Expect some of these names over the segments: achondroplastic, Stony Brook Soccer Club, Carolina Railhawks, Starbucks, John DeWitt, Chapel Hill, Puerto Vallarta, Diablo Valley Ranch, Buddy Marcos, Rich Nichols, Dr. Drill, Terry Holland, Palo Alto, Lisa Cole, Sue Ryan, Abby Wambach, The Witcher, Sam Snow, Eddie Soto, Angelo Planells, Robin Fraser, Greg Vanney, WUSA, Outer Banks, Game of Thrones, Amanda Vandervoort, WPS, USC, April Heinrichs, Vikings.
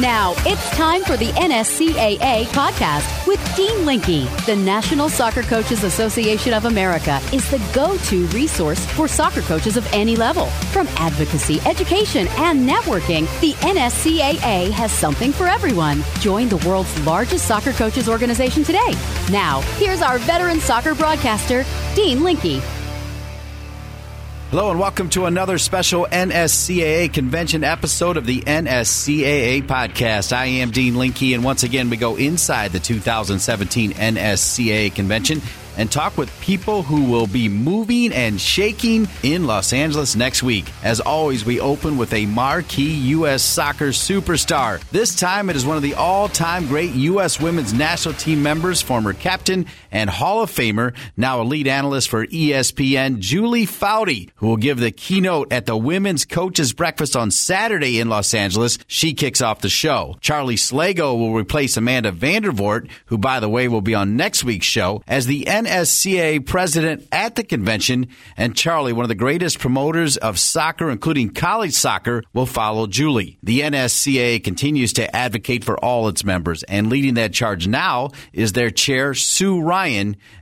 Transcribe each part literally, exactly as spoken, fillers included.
Now, it's time for the N S C A A podcast with Dean Linke. The National Soccer Coaches Association of America is the go-to resource for soccer coaches of any level. From advocacy, education, and networking, the N S C A A has something for everyone. Join the world's largest soccer coaches organization today. Now, here's our veteran soccer broadcaster, Dean Linke. Hello and welcome to another special N S C A A convention episode of the N S C A A podcast. I am Dean Linke, and once again we go inside the two thousand seventeen N S C A A convention and talk with people who will be moving and shaking in Los Angeles next week. As always, we open with a marquee U S soccer superstar. This time it is one of the all-time great U S women's national team members, former captain and Hall of Famer, now a lead analyst for E S P N, Julie Foudy, who will give the keynote at the Women's Coaches Breakfast on Saturday in Los Angeles. She kicks off the show. Charlie Slagle will replace Amanda Vandervoort, who, by the way, will be on next week's show, as the N S C A A president at the convention. And Charlie, one of the greatest promoters of soccer, including college soccer, will follow Julie. The N S C A A continues to advocate for all its members, and leading that charge now is their chair, Sue Ryan.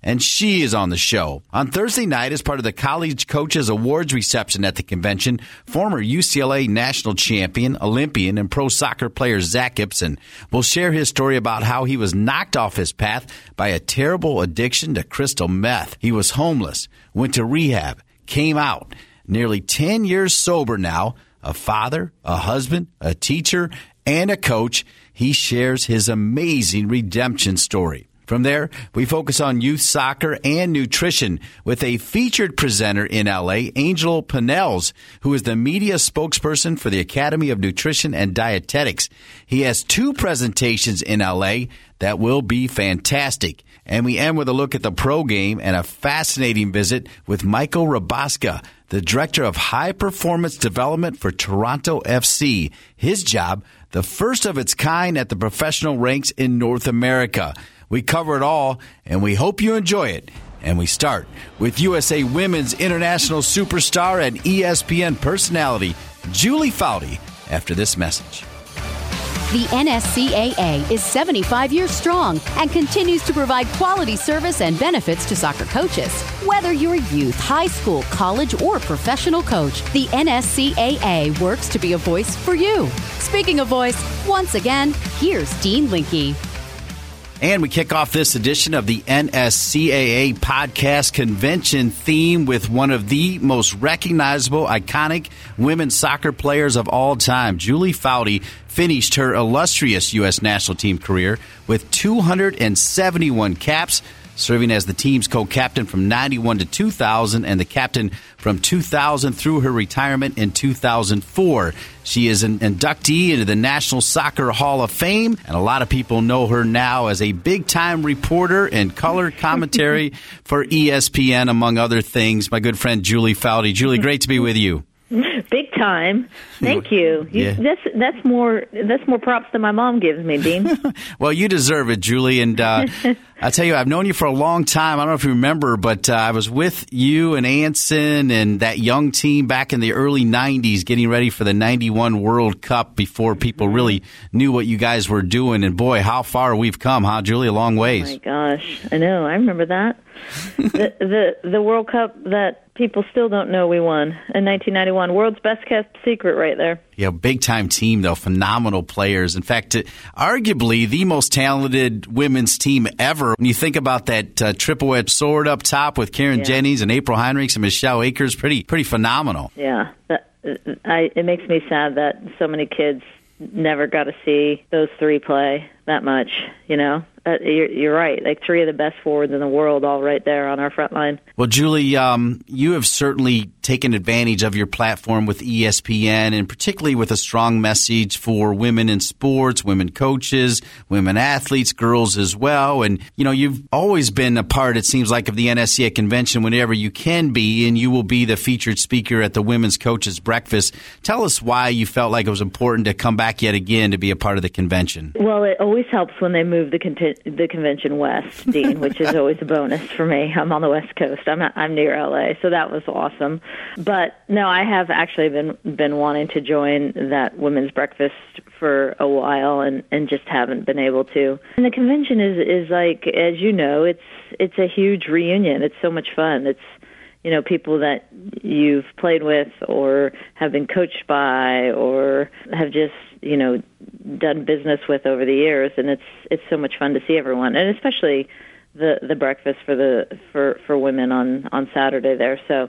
And she is on the show. On Thursday night, as part of the College Coaches Awards reception at the convention, former U C L A national champion, Olympian, and pro soccer player Zach Ibsen will share his story about how he was knocked off his path by a terrible addiction to crystal meth. He was homeless, went to rehab, came out, nearly ten years sober now, a father, a husband, a teacher, and a coach. He shares his amazing redemption story. From there, we focus on youth soccer and nutrition with a featured presenter in L A, Angelo Planells, who is the media spokesperson for the Academy of Nutrition and Dietetics. He has two presentations in L A that will be fantastic. And we end with a look at the pro game and a fascinating visit with Michael Rabaska, the director of high performance development for Toronto F C. His job, the first of its kind at the professional ranks in North America. We cover it all, and we hope you enjoy it. And we start with U S A Women's International Superstar and E S P N personality, Julie Foudy, after this message. The N S C A A is seventy-five years strong and continues to provide quality service and benefits to soccer coaches. Whether you're a youth, high school, college, or professional coach, the N S C A A works to be a voice for you. Speaking of voice, once again, here's Dean Linke. And we kick off this edition of the N S C A A podcast convention theme with one of the most recognizable, iconic women's soccer players of all time. Julie Foudy finished her illustrious U S national team career with two hundred seventy-one caps, serving as the team's co-captain from ninety-one to two thousand and the captain from two thousand through her retirement in two thousand four. She is an inductee into the National Soccer Hall of Fame, and a lot of people know her now as a big-time reporter and color commentary for E S P N, among other things. My good friend Julie Foudy. Julie, great to be with you. Big time. Thank you. you yeah. That's that's more that's more props than my mom gives me, Dean. Well, you deserve it, Julie. And uh, I tell you, I've known you for a long time. I don't know if you remember, but uh, I was with you and Anson and that young team back in the early nineties, getting ready for the ninety-one World Cup before people really knew what you guys were doing. And boy, how far we've come, huh, Julie? A long ways. Oh my gosh, I know. I remember that. the, the the World Cup that people still don't know we won in nineteen ninety-one. World's best kept secret right there. Yeah, big-time team, though. Phenomenal players. In fact, arguably the most talented women's team ever. When you think about that uh, triple-edged sword up top with Karen yeah. Jennings and April Heinrichs and Michelle Akers, pretty pretty phenomenal. Yeah. That, I, it makes me sad that so many kids never got to see those three play that much, you know? Uh, you're, you're right, like three of the best forwards in the world all right there on our front line. Well, Julie, um, you have certainly taken advantage of your platform with E S P N, and particularly with a strong message for women in sports, women coaches, women athletes, girls as well. And, you know, you've always been a part, it seems like, of the N S C A A convention whenever you can be, and you will be the featured speaker at the Women's Coaches Breakfast. Tell us why you felt like it was important to come back yet again to be a part of the convention. Well, it always always helps when they move the con- the convention west, Dean, which is always a bonus for me. I'm on the West Coast. I'm not, I'm near L A, so that was awesome. But no, I have actually been been wanting to join that women's breakfast for a while, and, and just haven't been able to. And the convention is is, like, as you know, it's it's a huge reunion. It's so much fun. It's, you know, people that you've played with or have been coached by or have just, you know, done business with over the years, and it's it's so much fun to see everyone, and especially the the breakfast for the for, for women on, on Saturday there. So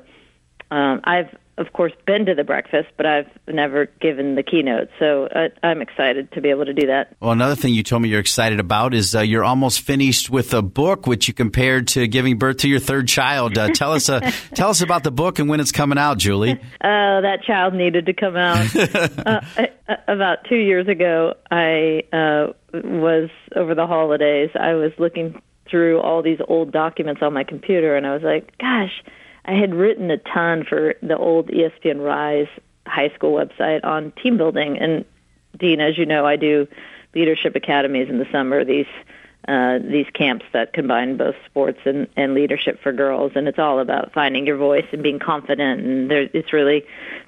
um, I've of course been to the breakfast, but I've never given the keynote, so I, I'm excited to be able to do that. Well, another thing you told me you're excited about is uh, you're almost finished with a book, which you compared to giving birth to your third child. Uh, tell us, uh, tell us about the book and when it's coming out, Julie. Oh, that child needed to come out. uh, I, about two years ago, I uh, was over the holidays. I was looking through all these old documents on my computer, and I was like, gosh, I had written a ton for the old E S P N Rise high school website on team building. And, Dean, as you know, I do leadership academies in the summer, these uh, these camps that combine both sports and, and leadership for girls. And it's all about finding your voice and being confident. And there, it's really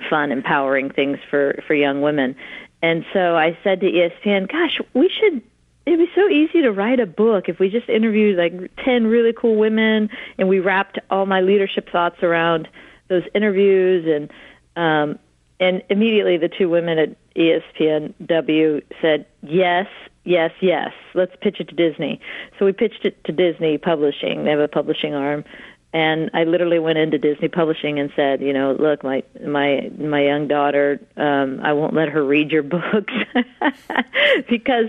fun, empowering things for, for young women. And so I said to E S P N, gosh, we should... it'd be so easy to write a book if we just interviewed like ten really cool women, and we wrapped all my leadership thoughts around those interviews. And um, and immediately the two women at E S P N W said, yes, yes, yes, let's pitch it to Disney. So we pitched it to Disney Publishing. They have a publishing arm. And I literally went into Disney Publishing and said, you know, look, my my my young daughter, um, I won't let her read your books because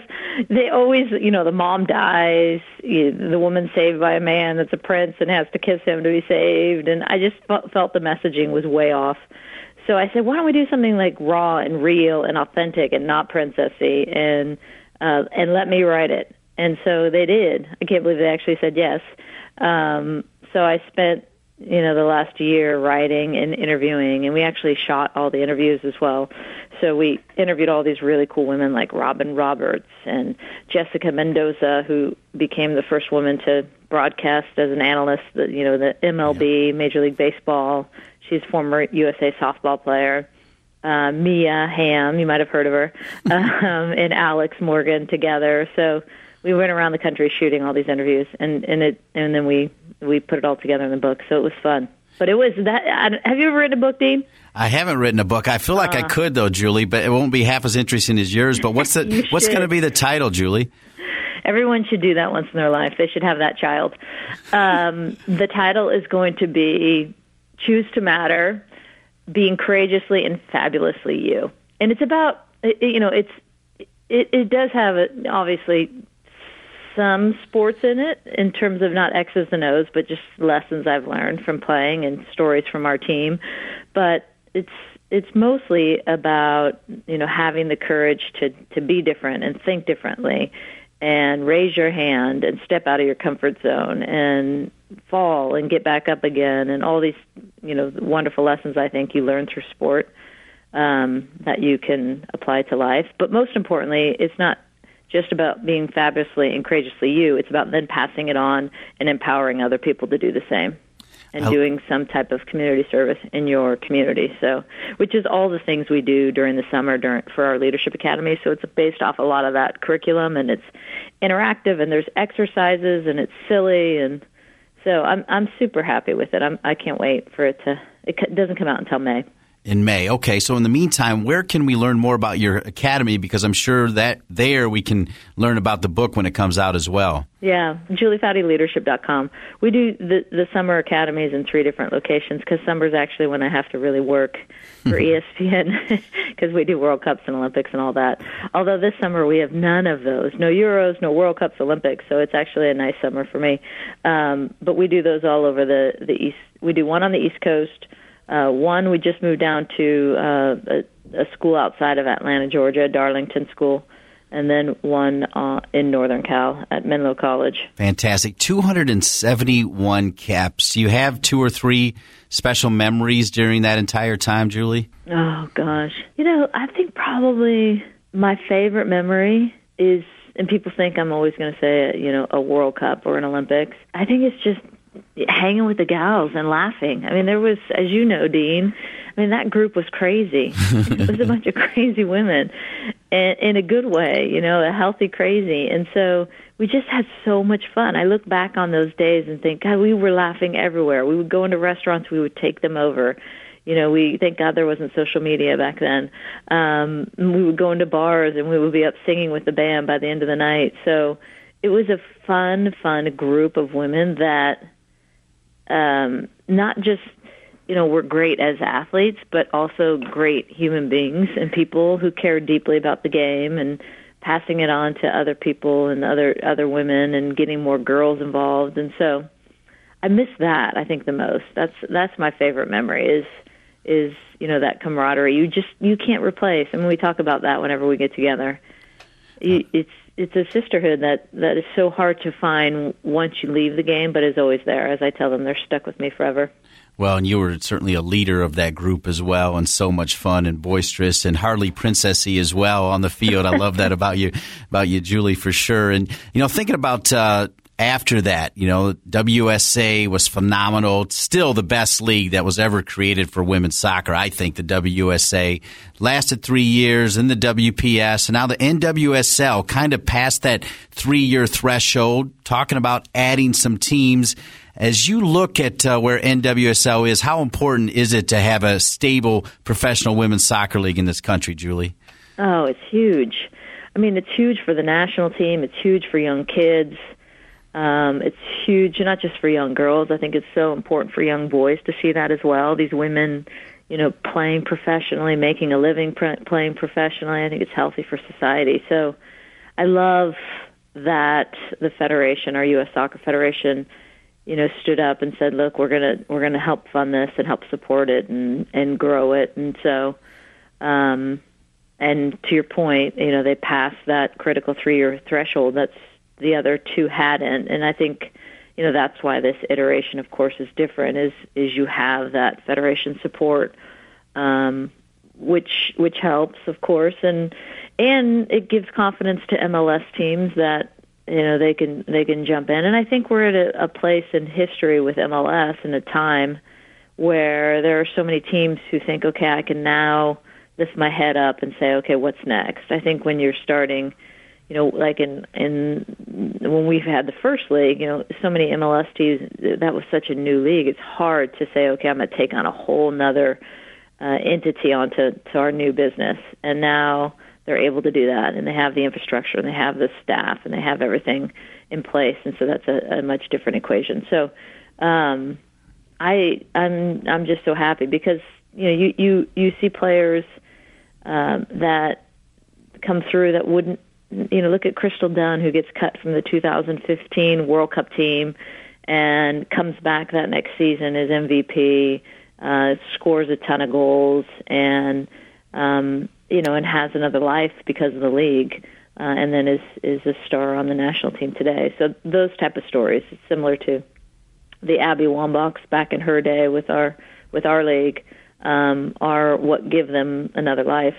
they always, you know, the mom dies, the woman saved by a man that's a prince and has to kiss him to be saved. And I just felt the messaging was way off. So I said, why don't we do something like raw and real and authentic and not princessy, and uh, and let me write it. And so they did. I can't believe they actually said yes. Um, So I spent, you know, the last year writing and interviewing, and we actually shot all the interviews as well. So we interviewed all these really cool women like Robin Roberts and Jessica Mendoza, who became the first woman to broadcast as an analyst, you know, the M L B, yeah. Major League Baseball. She's a former U S A softball player. Uh, Mia Hamm, you might have heard of her, um, and Alex Morgan together. So we went around the country shooting all these interviews, and, and it and then we... we put it all together in the book, so it was fun. But it was that. I, have you ever written a book, Dean? I haven't written a book. I feel like uh, I could, though, Julie, but it won't be half as interesting as yours. But what's the what's going to be the title, Julie? Everyone should do that once in their life. They should have that child. Um, the title is going to be "Choose to Matter: Being Courageously and Fabulously You," and it's about it, you know it's it, it does have a, obviously. some sports in it in terms of not X's and O's, but just lessons I've learned from playing and stories from our team. But it's it's mostly about, you know, having the courage to, to be different and think differently and raise your hand and step out of your comfort zone and fall and get back up again, and all these, you know, wonderful lessons I think you learn through sport um, that you can apply to life. But most importantly, it's not just about being fabulously and courageously you. It's about then passing it on and empowering other people to do the same and I, doing some type of community service in your community. So, which is all the things we do during the summer during, for our Leadership Academy. So it's based off a lot of that curriculum, and it's interactive, and there's exercises, and it's silly. And so I'm I'm super happy with it. I'm, I can't wait for it to, it doesn't come out until May. In May. Okay, so in the meantime, where can we learn more about your academy? Because I'm sure that there we can learn about the book when it comes out as well. Yeah, Julie Foudy Leadership dot com. We do the, the summer academies in three different locations because summer's actually when I have to really work for E S P N because we do World Cups and Olympics and all that. Although this summer we have none of those. No Euros, no World Cups, Olympics, so it's actually a nice summer for me. Um, but we do those all over the, the East. We do one on the East Coast. Uh, one, we just moved down to uh, a, a school outside of Atlanta, Georgia, Darlington School, and then one uh, in Northern Cal at Menlo College. Fantastic. two hundred seventy-one caps. Do you have two or three special memories during that entire time, Julie? Oh, gosh. You know, I think probably my favorite memory is and people think I'm always going to say, you know, a World Cup or an Olympics. I think it's just hanging with the gals and laughing. I mean, there was, as you know, Dean, I mean, that group was crazy. It was a bunch of crazy women, and in a good way, you know, a healthy crazy. And so we just had so much fun. I look back on those days and think, God, we were laughing everywhere. We would go into restaurants, we would take them over. You know, we, thank God there wasn't social media back then. Um, we would go into bars and we would be up singing with the band by the end of the night. So it was a fun, fun group of women that um, not just, you know, were great as athletes, but also great human beings and people who cared deeply about the game and passing it on to other people and other, other women and getting more girls involved. And so I miss that, I think, the most. That's, that's my favorite memory is, is, you know, that camaraderie. You just, you can't replace. I mean, we talk about that whenever we get together. You, it's it's a sisterhood that, that is so hard to find once you leave the game, but is always there. As I tell them, they're stuck with me forever. Well, and you were certainly a leader of that group as well, and so much fun and boisterous and hardly princessy as well on the field. I love that about you, about you, Julie, for sure. And, you know, thinking about uh, – after that, you know, W U S A was phenomenal. It's still the best league that was ever created for women's soccer, I think, the W U S A. Lasted three years in the W P S, and now the N W S L kind of passed that three-year threshold, talking about adding some teams. As you look at uh, where N W S L is, how important is it to have a stable professional women's soccer league in this country, Julie? Oh, it's huge. I mean, it's huge for the national team. It's huge for young kids. Um, it's huge, not just for young girls. I think it's so important for young boys to see that as well. These women, you know, playing professionally, making a living pr- playing professionally. I think it's healthy for society. So I love that the Federation, our U S Soccer Federation, you know, stood up and said, look, we're going to we're going to help fund this and help support it and, and grow it. And so, um, and to your point, you know, they passed that critical three-year threshold. That's the other two hadn't, and I think, you know, that's why this iteration, of course, is different. Is is you have that federation support, um, which which helps, of course, and and it gives confidence to M L S teams that, you know, they can they can jump in. And I think we're at a, a place in history with M L S and a time where there are so many teams who think, okay, I can now lift my head up and say, okay, what's next? I think when you're starting, you know, like in, in when we've had the first league, you know, so many M L S teams, that was such a new league. It's hard to say, okay, I'm going to take on a whole nother uh, entity onto to our new business. And now they're able to do that, and they have the infrastructure, and they have the staff, and they have everything in place. And so that's a, a much different equation. So um, I I'm I'm just so happy because, you know, you you, you see players um, that come through that wouldn't. You know, look at Crystal Dunn, who gets cut from the two thousand fifteen World Cup team and comes back that next season as M V P, uh, scores a ton of goals, and, um, you know, and has another life because of the league, uh, and then is, is a star on the national team today. So those type of stories, it's similar to the Abby Wambachs back in her day with our, with our league, um, are what give them another life.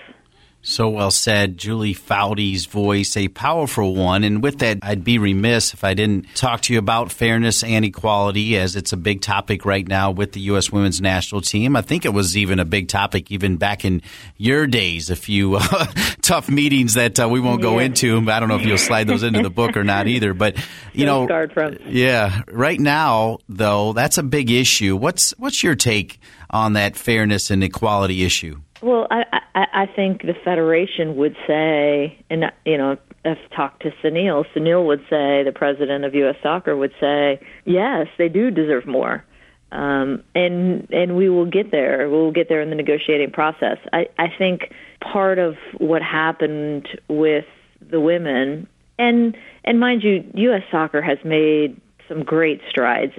So well said. Julie Foudy's voice, a powerful one. And with that, I'd be remiss if I didn't talk to you about fairness and equality, as it's a big topic right now with the U S women's national team. I think it was even a big topic even back in your days, a few uh, tough meetings that uh, we won't yeah. go into. I don't know if you'll slide those into the book or not either. But, you know, from. yeah, right now, though, that's a big issue. What's what's your take on that fairness and equality issue? Well, I, I, I think the Federation would say, and, you know, I've talked to Sunil. Sunil would say, the president of U S Soccer would say, yes, they do deserve more. Um, and and we will get there. We'll get there in the negotiating process. I, I think part of what happened with the women, and and mind you, U S Soccer has made some great strides,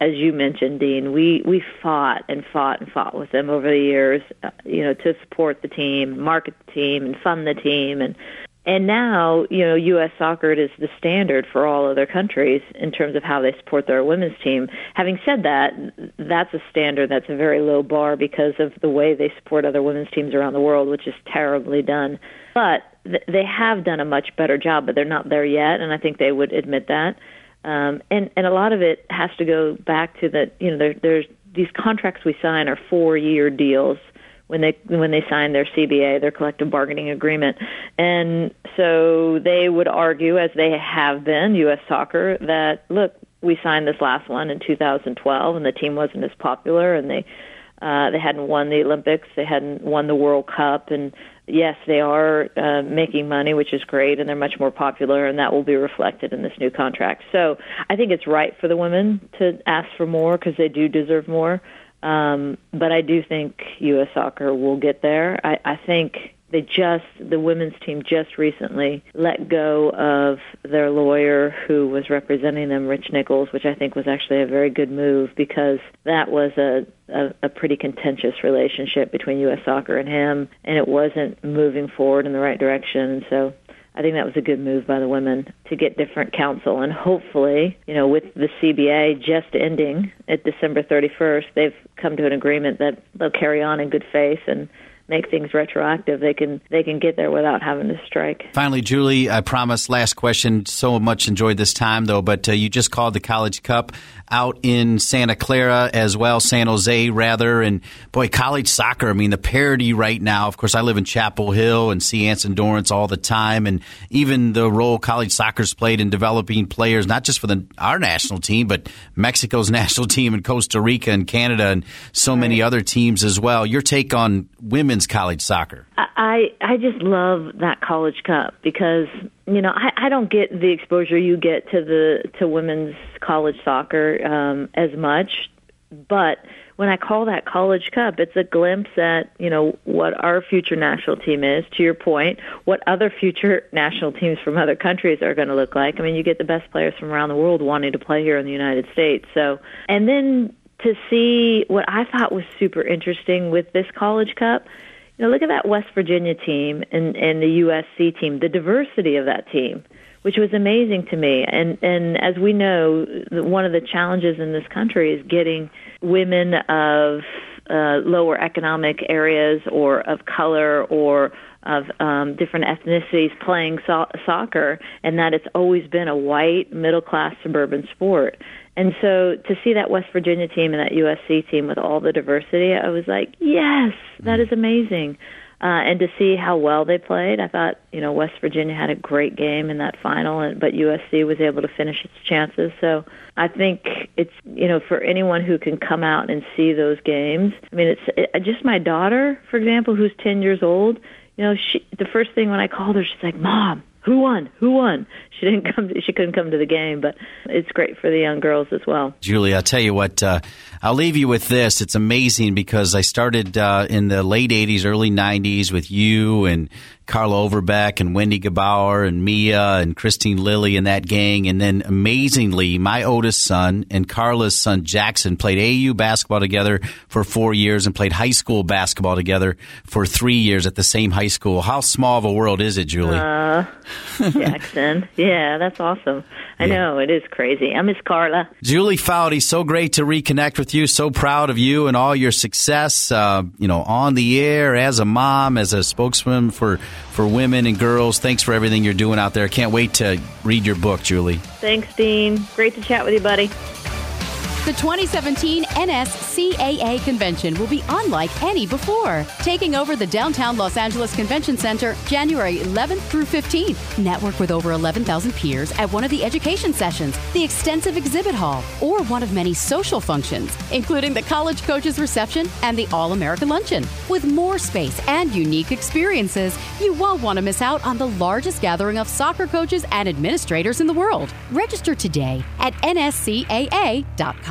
as you mentioned, Dean. We we fought and fought and fought with them over the years, you know, to support the team, market the team, and fund the team, and and now, you know, U S Soccer is the standard for all other countries in terms of how they support their women's team. Having said that, that's a standard that's a very low bar because of the way they support other women's teams around the world, which is terribly done. But th- they have done a much better job, but they're not there yet, and I think they would admit that. Um, and, and a lot of it has to go back to the, you know, there, there's these contracts we sign are four-year deals when they when they sign their C B A, their collective bargaining agreement. And so they would argue, as they have been, U S Soccer, that, look, we signed this last one in two thousand twelve, and the team wasn't as popular, and they uh, they hadn't won the Olympics, they hadn't won the World Cup, and yes, they are uh, making money, which is great, and they're much more popular, and that will be reflected in this new contract. So I think it's right for the women to ask for more because they do deserve more. Um, but I do think U S Soccer will get there. I, I think they just, the women's team just recently let go of their lawyer who was representing them, Rich Nichols, which I think was actually a very good move because that was a, a, a pretty contentious relationship between U S Soccer and him, and it wasn't moving forward in the right direction. And so I think that was a good move by the women to get different counsel. And hopefully, you know, with the C B A just ending at December thirty-first, they've come to an agreement that they'll carry on in good faith and make things retroactive. They can they can get there without having to strike. Finally, Julie, I promise, last question. So much enjoyed this time, though, but uh, you just called the College Cup out in Santa Clara as well, San Jose, rather. And, boy, college soccer, I mean, the parity right now. Of course, I live in Chapel Hill and see Anson Dorrance all the time. And even the role college soccer's played in developing players, not just for the, our national team, but Mexico's national team and Costa Rica and Canada and so right. many other teams as well. Your take on women's college soccer? I, I just love that College Cup because, you know, I, I don't get the exposure you get to the to women's college soccer um, as much. But when I call that College Cup, it's a glimpse at, you know, what our future national team is, to your point, what other future national teams from other countries are going to look like. I mean, you get the best players from around the world wanting to play here in the United States. So, and then to see what I thought was super interesting with this College Cup, you know, look at that West Virginia team and, and the U S C team, the diversity of that team, which was amazing to me. And, and as we know, one of the challenges in this country is getting women of uh, lower economic areas or of color or of um, different ethnicities playing so- soccer, and that it's always been a white, middle-class suburban sport. And so to see that West Virginia team and that U S C team with all the diversity, I was like, yes, that is amazing. Uh, and to see how well they played, I thought, you know, West Virginia had a great game in that final, and, but U S C was able to finish its chances. So I think it's, you know, for anyone who can come out and see those games. I mean, it's it, just my daughter, for example, who's ten years old, you know, she, the first thing when I called her, she's like, Mom, who won? Who won? She didn't come. To, she couldn't come to the game, but it's great for the young girls as well. Julie, I'll tell you what. Uh, I'll leave you with this. It's amazing because I started uh, in the late eighties, early nineties with you and Carla Overbeck and Wendy Gebauer and Mia and Christine Lilly and that gang. And then amazingly, my oldest son and Carla's son, Jackson, played A A U basketball together for four years and played high school basketball together for three years at the same high school. How small of a world is it, Julie? Uh, Jackson. Yeah, that's awesome. I yeah. know. It is crazy. I miss Carla. Julie Foudy, so great to reconnect with you. So proud of you and all your success, uh, you know, on the air, as a mom, as a spokesman for for women and girls. Thanks for everything you're doing out there. Can't wait to read your book, Julie. Thanks, Dean. Great to chat with you, buddy. The twenty seventeen N S C A A Convention will be unlike any before, taking over the downtown Los Angeles Convention Center January eleventh through fifteenth. Network with over eleven thousand peers at one of the education sessions, the extensive exhibit hall, or one of many social functions, including the college coaches reception and the All-American Luncheon. With more space and unique experiences, you won't want to miss out on the largest gathering of soccer coaches and administrators in the world. Register today at N S C A A dot com.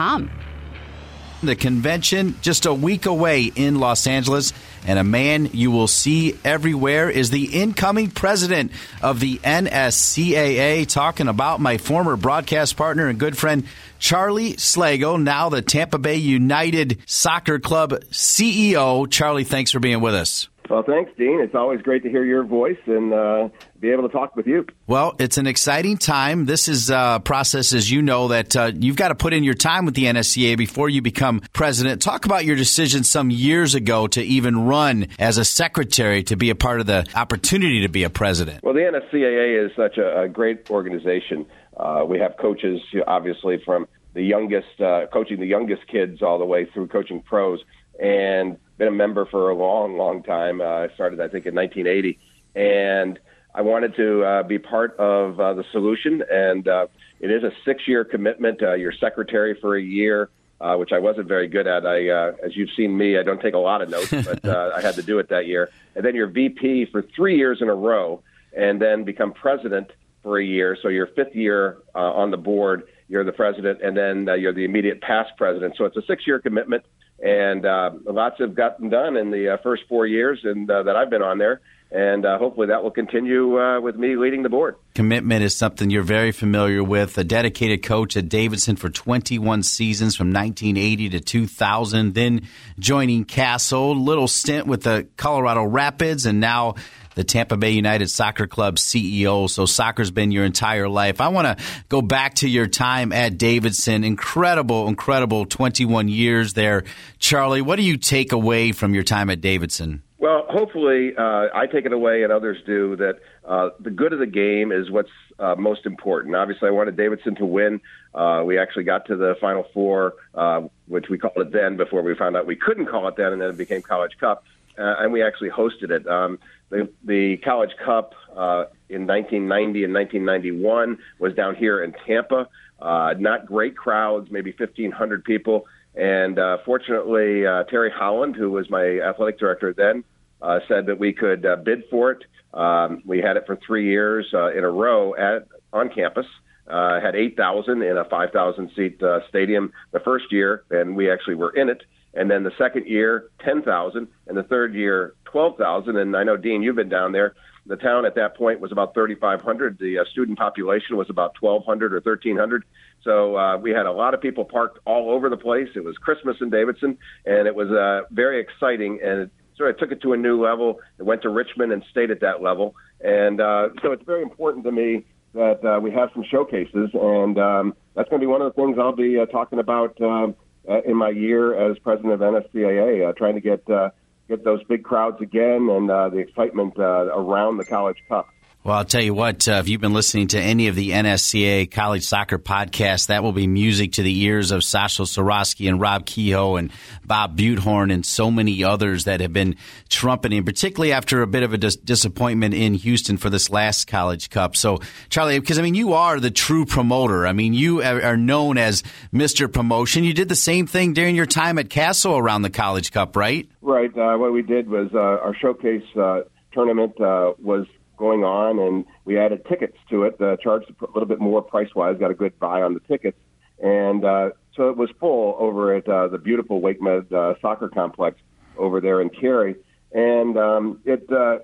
The convention just a week away in Los Angeles, and a man you will see everywhere is the incoming president of the N S C A A, talking about my former broadcast partner and good friend Charlie Slagle, now the Tampa Bay United Soccer Club C E O. Charlie, thanks for being with us. Well, thanks, Dean. It's always great to hear your voice and uh, be able to talk with you. Well, it's an exciting time. This is a process, as you know, that uh, you've got to put in your time with the N S C A A before you become president. Talk about your decision some years ago to even run as a secretary to be a part of the opportunity to be a president. Well, the N S C A A is such a, a great organization. Uh, we have coaches, obviously, from the youngest, uh, coaching the youngest kids all the way through coaching pros. And been a member for a long, long time. Uh, I started, I think, in nineteen eighty. And I wanted to uh, be part of uh, the solution. And uh, it is a six-year commitment. Uh, you're secretary for a year, uh, which I wasn't very good at. I, uh, as you've seen me, I don't take a lot of notes, but uh, I had to do it that year. And then you're V P for three years in a row and then become president for a year. So your fifth year uh, on the board, you're the president, and then uh, you're the immediate past president. So it's a six-year commitment. And uh, lots have gotten done in the uh, first four years and uh, that I've been on there. And uh, hopefully that will continue uh, with me leading the board. Commitment is something you're very familiar with. A dedicated coach at Davidson for twenty-one seasons from nineteen eighty to two thousand, then joining Castle, little stint with the Colorado Rapids, and now the Tampa Bay United Soccer Club C E O. So soccer's been your entire life. I want to go back to your time at Davidson. Incredible, incredible twenty-one years there. Charlie, what do you take away from your time at Davidson? Well, hopefully uh, I take it away and others do that uh, the good of the game is what's uh, most important. Obviously, I wanted Davidson to win. Uh, we actually got to the Final Four, uh, which we called it then before we found out we couldn't call it then, and then it became College Cup. Uh, and we actually hosted it. Um, the, the College Cup uh, in nineteen ninety and nineteen ninety-one was down here in Tampa. Uh, not great crowds, maybe fifteen hundred people. And uh, fortunately, uh, Terry Holland, who was my athletic director then, uh, said that we could uh, bid for it. Um, we had it for three years uh, in a row at on campus. Uh, had eight thousand in a five thousand seat uh, stadium the first year, and we actually were in it. And then the second year, ten thousand, and the third year, twelve thousand. And I know, Dean, you've been down there. The town at that point was about thirty-five hundred. The uh, student population was about twelve hundred or thirteen hundred. So uh, we had a lot of people parked all over the place. It was Christmas in Davidson, and it was uh, very exciting. And it sort of took it to a new level. It went to Richmond and stayed at that level. And uh, so it's very important to me that uh, we have some showcases. And um, that's going to be one of the things I'll be uh, talking about um, Uh, in my year as president of N S C A A, uh, trying to get uh, get those big crowds again and uh, the excitement uh, around the College Cup. Well, I'll tell you what, uh, if you've been listening to any of the N S C A A college soccer podcasts, that will be music to the ears of Sasha Sorosky and Rob Kehoe and Bob Buthorn and so many others that have been trumpeting, particularly after a bit of a dis- disappointment in Houston for this last College Cup. So, Charlie, because, I mean, you are the true promoter. I mean, you are known as Mister Promotion. You did the same thing during your time at Castle around the College Cup, right? Right. Uh, what we did was uh, our showcase uh, tournament uh, was going on, and we added tickets to it, uh, charged a little bit more price-wise, got a good buy on the tickets. And uh, so it was full over at uh, the beautiful Wake Med uh, Soccer Complex over there in Cary. And um, it uh,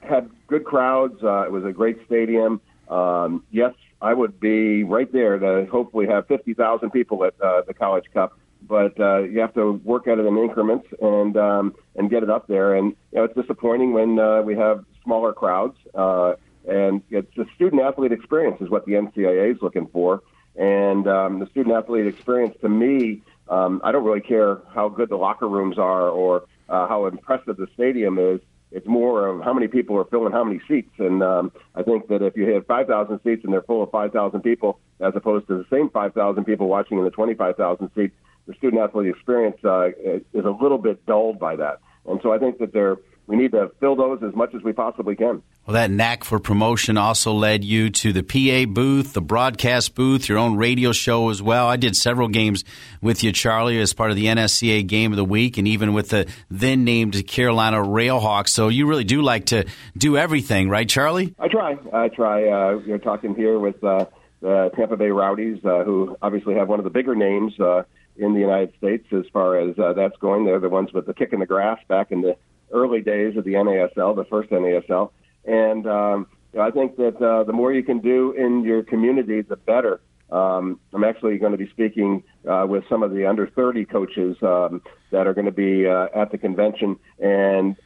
had good crowds. Uh, it was a great stadium. Um, yes, I would be right there to hopefully have fifty thousand people at uh, the College Cup. But uh, you have to work at it in increments and um, and get it up there. And you know, it's disappointing when uh, we have smaller crowds. Uh, and it's the student-athlete experience is what the N C A A is looking for. And um, the student-athlete experience, to me, um, I don't really care how good the locker rooms are or uh, how impressive the stadium is. It's more of how many people are filling how many seats. And um, I think that if you have five thousand seats and they're full of five thousand people, as opposed to the same five thousand people watching in the twenty-five thousand seats, the student-athlete experience uh, is a little bit dulled by that. And so I think that there, we need to fill those as much as we possibly can. Well, that knack for promotion also led you to the P A booth, the broadcast booth, your own radio show as well. I did several games with you, Charlie, as part of the N S C A A Game of the Week and even with the then-named Carolina Railhawks. So you really do like to do everything, right, Charlie? I try. I try. Uh, you're talking here with uh, the Tampa Bay Rowdies, uh, who obviously have one of the bigger names uh in the United States as far as uh, that's going. They're the ones with the kick in the grass back in the early days of the N A S L, the first N A S L. And um, I think that uh, the more you can do in your community, the better. Um, I'm actually going to be speaking uh, with some of the under thirty coaches um, that are going to be uh, at the convention. And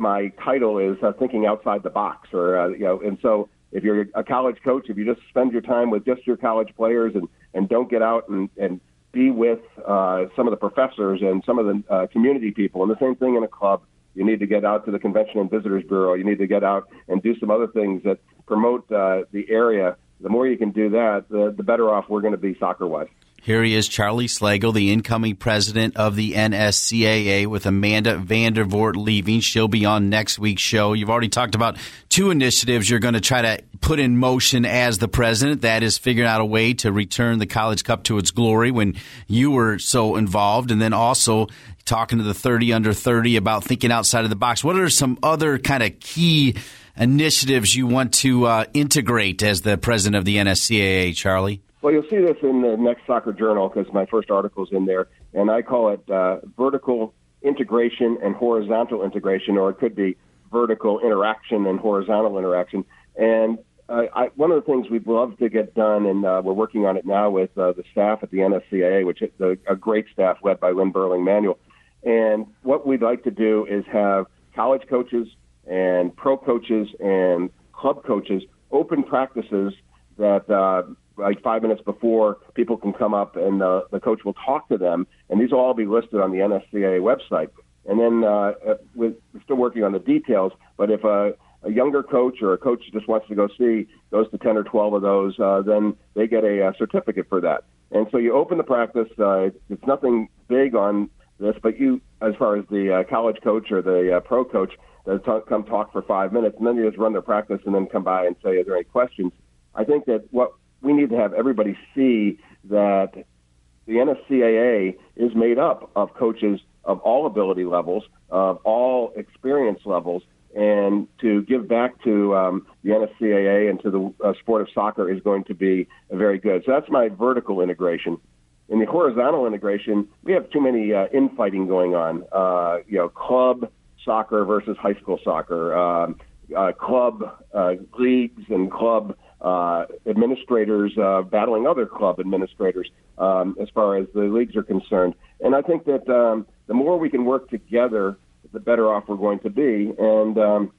my title is uh, Thinking Outside the Box, or uh, you know. And so, if you're a college coach, if you just spend your time with just your college players and, and don't get out and, and be with uh, some of the professors and some of the uh, community people, and the same thing in a club, you need to get out to the Convention and Visitors Bureau. You need to get out and do some other things that promote uh, the area. The more you can do that, the, the better off we're going to be soccer-wise. Here he is, Charlie Slagle, the incoming president of the N S C A A, with Amanda Vandervoort leaving. She'll be on next week's show. You've already talked about two initiatives you're going to try to put in motion as the president. That is figuring out a way to return the College Cup to its glory when you were so involved, and then also talking to the thirty under thirty about thinking outside of the box. What are some other kind of key initiatives you want to uh, integrate as the president of the N S C A A, Charlie? Well, you'll see this in the next Soccer Journal because my first article's in there, and I call it uh, vertical integration and horizontal integration, or it could be vertical interaction and horizontal interaction. And uh, I, one of the things we'd love to get done, and uh, we're working on it now with uh, the staff at the N S C A A, which is the, a great staff led by Lynn Berling-Manuel. And what we'd like to do is have college coaches and pro coaches and club coaches open practices that uh, – like five minutes before, people can come up and uh, the coach will talk to them. And these will all be listed on the N S C A A website. And then uh, we're still working on the details, but if a, a younger coach or a coach just wants to go see, goes to ten or twelve of those, uh, then they get a, a certificate for that. And so you open the practice. Uh, it's nothing big on this, but you, as far as the uh, college coach or the uh, pro coach, they'll t- come talk for five minutes, and then you just run their practice and then come by and say, are there any questions? I think that what we need to have everybody see that the N S C A A is made up of coaches of all ability levels, of all experience levels, and to give back to um, the N S C A A and to the uh, sport of soccer is going to be very good. So that's my vertical integration. In the horizontal integration, we have too many uh, infighting going on. Uh, you know, club soccer versus high school soccer, um, uh, club uh, leagues and club Uh, administrators uh, battling other club administrators um, as far as the leagues are concerned. And I think that um, the more we can work together, the better off we're going to be. And, um,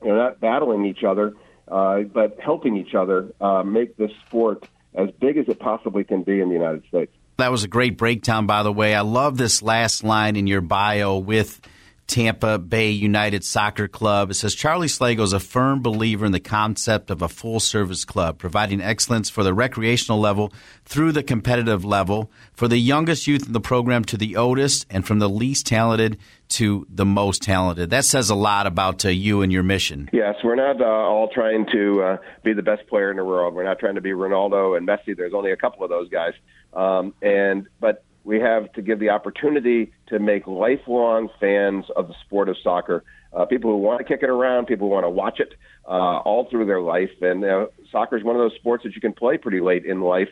you know, not battling each other, uh, but helping each other uh, make this sport as big as it possibly can be in the United States. That was a great breakdown, by the way. I love this last line in your bio with Tampa Bay United Soccer Club. It says, Charlie Slagle is a firm believer in the concept of a full-service club, providing excellence for the recreational level through the competitive level, for the youngest youth in the program to the oldest, and from the least talented to the most talented. That says a lot about uh, you and your mission. Yes, we're not uh, all trying to uh, be the best player in the world. We're not trying to be Ronaldo and Messi. There's only a couple of those guys. Um, and but we have to give the opportunity to make lifelong fans of the sport of soccer, uh, people who want to kick it around, people who want to watch it uh, all through their life. And uh, soccer is one of those sports that you can play pretty late in life.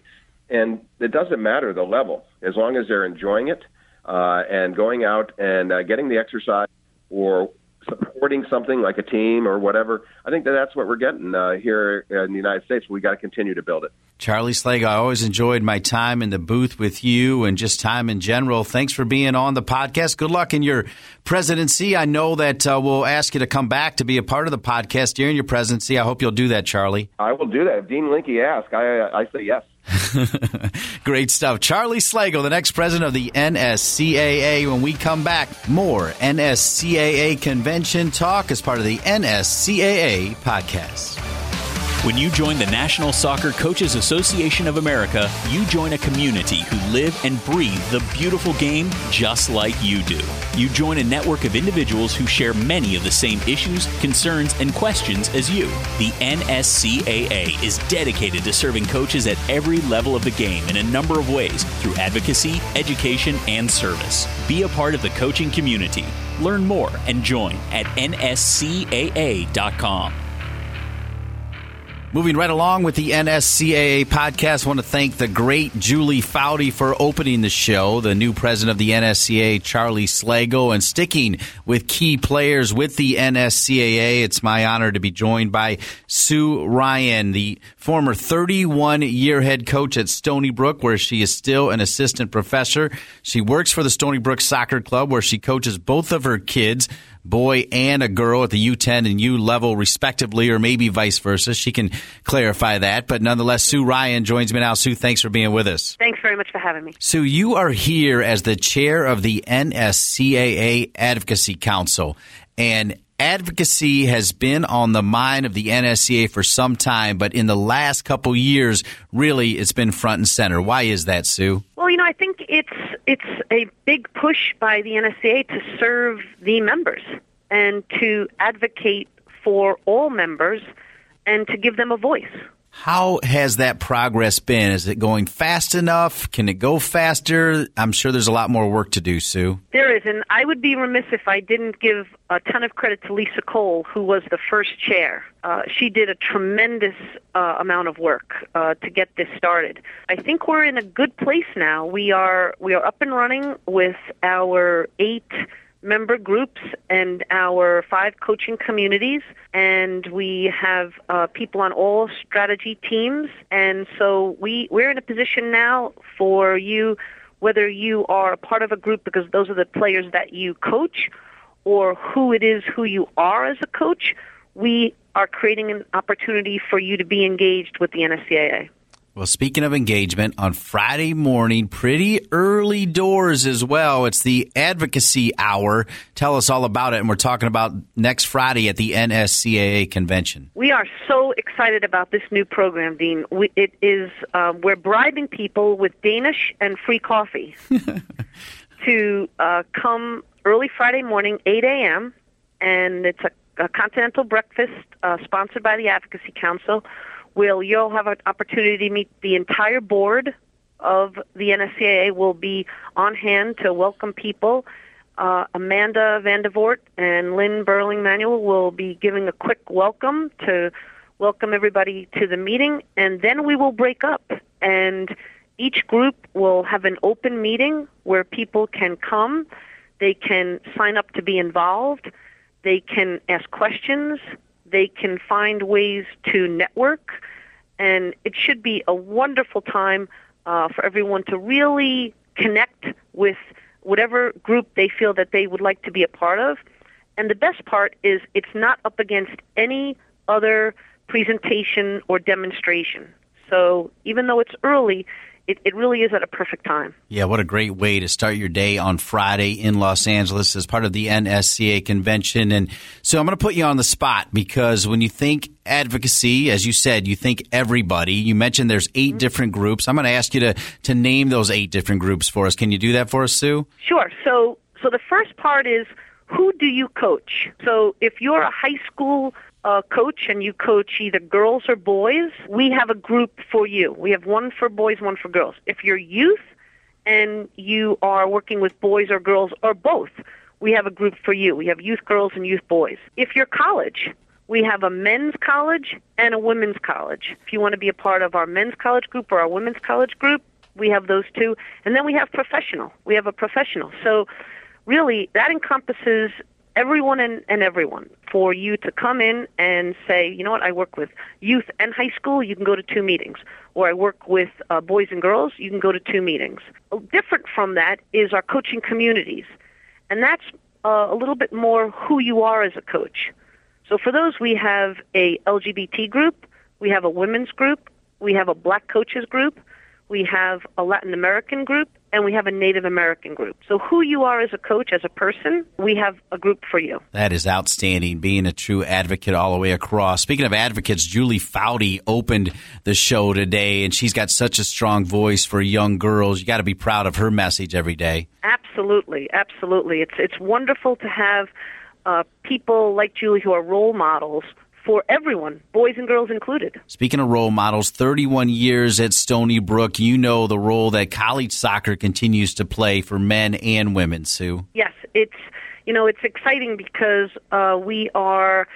And it doesn't matter the level, as long as they're enjoying it uh, and going out and uh, getting the exercise or supporting something like a team or whatever. I think that that's what we're getting uh, here in the United States. We got to continue to build it. Charlie Slagle, I always enjoyed my time in the booth with you and just time in general. Thanks for being on the podcast. Good luck in your presidency. I know that uh, we'll ask you to come back to be a part of the podcast during your presidency. I hope you'll do that, Charlie. I will do that. If Dean Linke asks, I, I say yes. Great stuff. Charlie Slagle, the next president of the N S C A A. When we come back, more N S C A A convention talk as part of the N S C A A podcast. When you join the National Soccer Coaches Association of America, you join a community who live and breathe the beautiful game just like you do. You join a network of individuals who share many of the same issues, concerns, and questions as you. The N S C A A is dedicated to serving coaches at every level of the game in a number of ways through advocacy, education, and service. Be a part of the coaching community. Learn more and join at N S C A A dot com. Moving right along with the N S C A A podcast, I want to thank the great Julie Foudy for opening the show, the new president of the N S C A A, Charlie Slagle, and sticking with key players with the N S C A A. It's my honor to be joined by Sue Ryan, the former thirty-one-year head coach at Stony Brook, where she is still an assistant professor. She works for the Stony Brook Soccer Club, where she coaches both of her kids, boy and a girl, at the U ten and U level respectively, or maybe vice versa. She can clarify that. But nonetheless, Sue Ryan joins me now. Sue, thanks for being with us. Thanks very much for having me. Sue, you are here as the chair of the N S C A A Advocacy Council. And advocacy has been on the mind of the N S C A A for some time, but in the last couple years, really, it's been front and center. Why is that, Sue? Well, you know, I think it's it's a big push by the N S C A A to serve the members and to advocate for all members and to give them a voice. How has that progress been? Is it going fast enough? Can it go faster? I'm sure there's a lot more work to do, Sue. There is, and I would be remiss if I didn't give a ton of credit to Lisa Cole, who was the first chair. Uh, she did a tremendous uh, amount of work uh, to get this started. I think we're in a good place now. We are we are up and running with our eight member groups and our five coaching communities, and we have uh, people on all strategy teams. And so we, we're in a position now for you, whether you are a part of a group because those are the players that you coach or who it is who you are as a coach, we are creating an opportunity for you to be engaged with the N S C A A. Well, speaking of engagement, on Friday morning, pretty early doors as well, it's the Advocacy Hour. Tell us all about it, and we're talking about next Friday at the N S C A A convention. We are so excited about this new program, Dean. We, it is uh, we're bribing people with Danish and free coffee to uh, come early Friday morning, eight a.m., and it's a, a continental breakfast uh, sponsored by the Advocacy Council. Will you'll have an opportunity to meet the entire board of the N S C A A. Will be on hand to welcome people. Uh, Amanda Vandervoort and Lynn Berling-Manuel will be giving a quick welcome to welcome everybody to the meeting, and then we will break up. And each group will have an open meeting where people can come. They can sign up to be involved. They can ask questions. They can find ways to network, and it should be a wonderful time uh, for everyone to really connect with whatever group they feel that they would like to be a part of. And the best part is it's not up against any other presentation or demonstration. So even though it's early, It, it really is at a perfect time. Yeah, what a great way to start your day on Friday in Los Angeles as part of the N S C A A convention. And so I'm going to put you on the spot, because when you think advocacy, as you said, you think everybody. You mentioned there's eight mm-hmm. different groups. I'm going to ask you to, to name those eight different groups for us. Can you do that for us, Sue? Sure. So, so the first part is, who do you coach? So if you're a high school Uh, coach and you coach either girls or boys, we have a group for you. We have one for boys, one for girls. If you're youth and you are working with boys or girls or both, we have a group for you. We have youth girls and youth boys. If you're college, we have a men's college and a women's college. If you want to be a part of our men's college group or our women's college group, we have those two. And then we have professional. We have a professional. So really that encompasses everyone and, and everyone, for you to come in and say, you know what, I work with youth and high school, you can go to two meetings. Or I work with uh, boys and girls, you can go to two meetings. Different from that is our coaching communities. And that's uh, a little bit more who you are as a coach. So for those, we have a L G B T group, we have a women's group, we have a black coaches group, we have a Latin American group, and we have a Native American group. So who you are as a coach, as a person, we have a group for you. That is outstanding, being a true advocate all the way across. Speaking of advocates, Julie Foudy opened the show today, and she's got such a strong voice for young girls. You got to be proud of her message every day. Absolutely, absolutely. It's it's wonderful to have uh, people like Julie who are role models for everyone, boys and girls included. Speaking of role models, thirty-one years at Stony Brook, you know the role that college soccer continues to play for men and women, Sue. Yes, it's, you know, it's exciting because uh, we are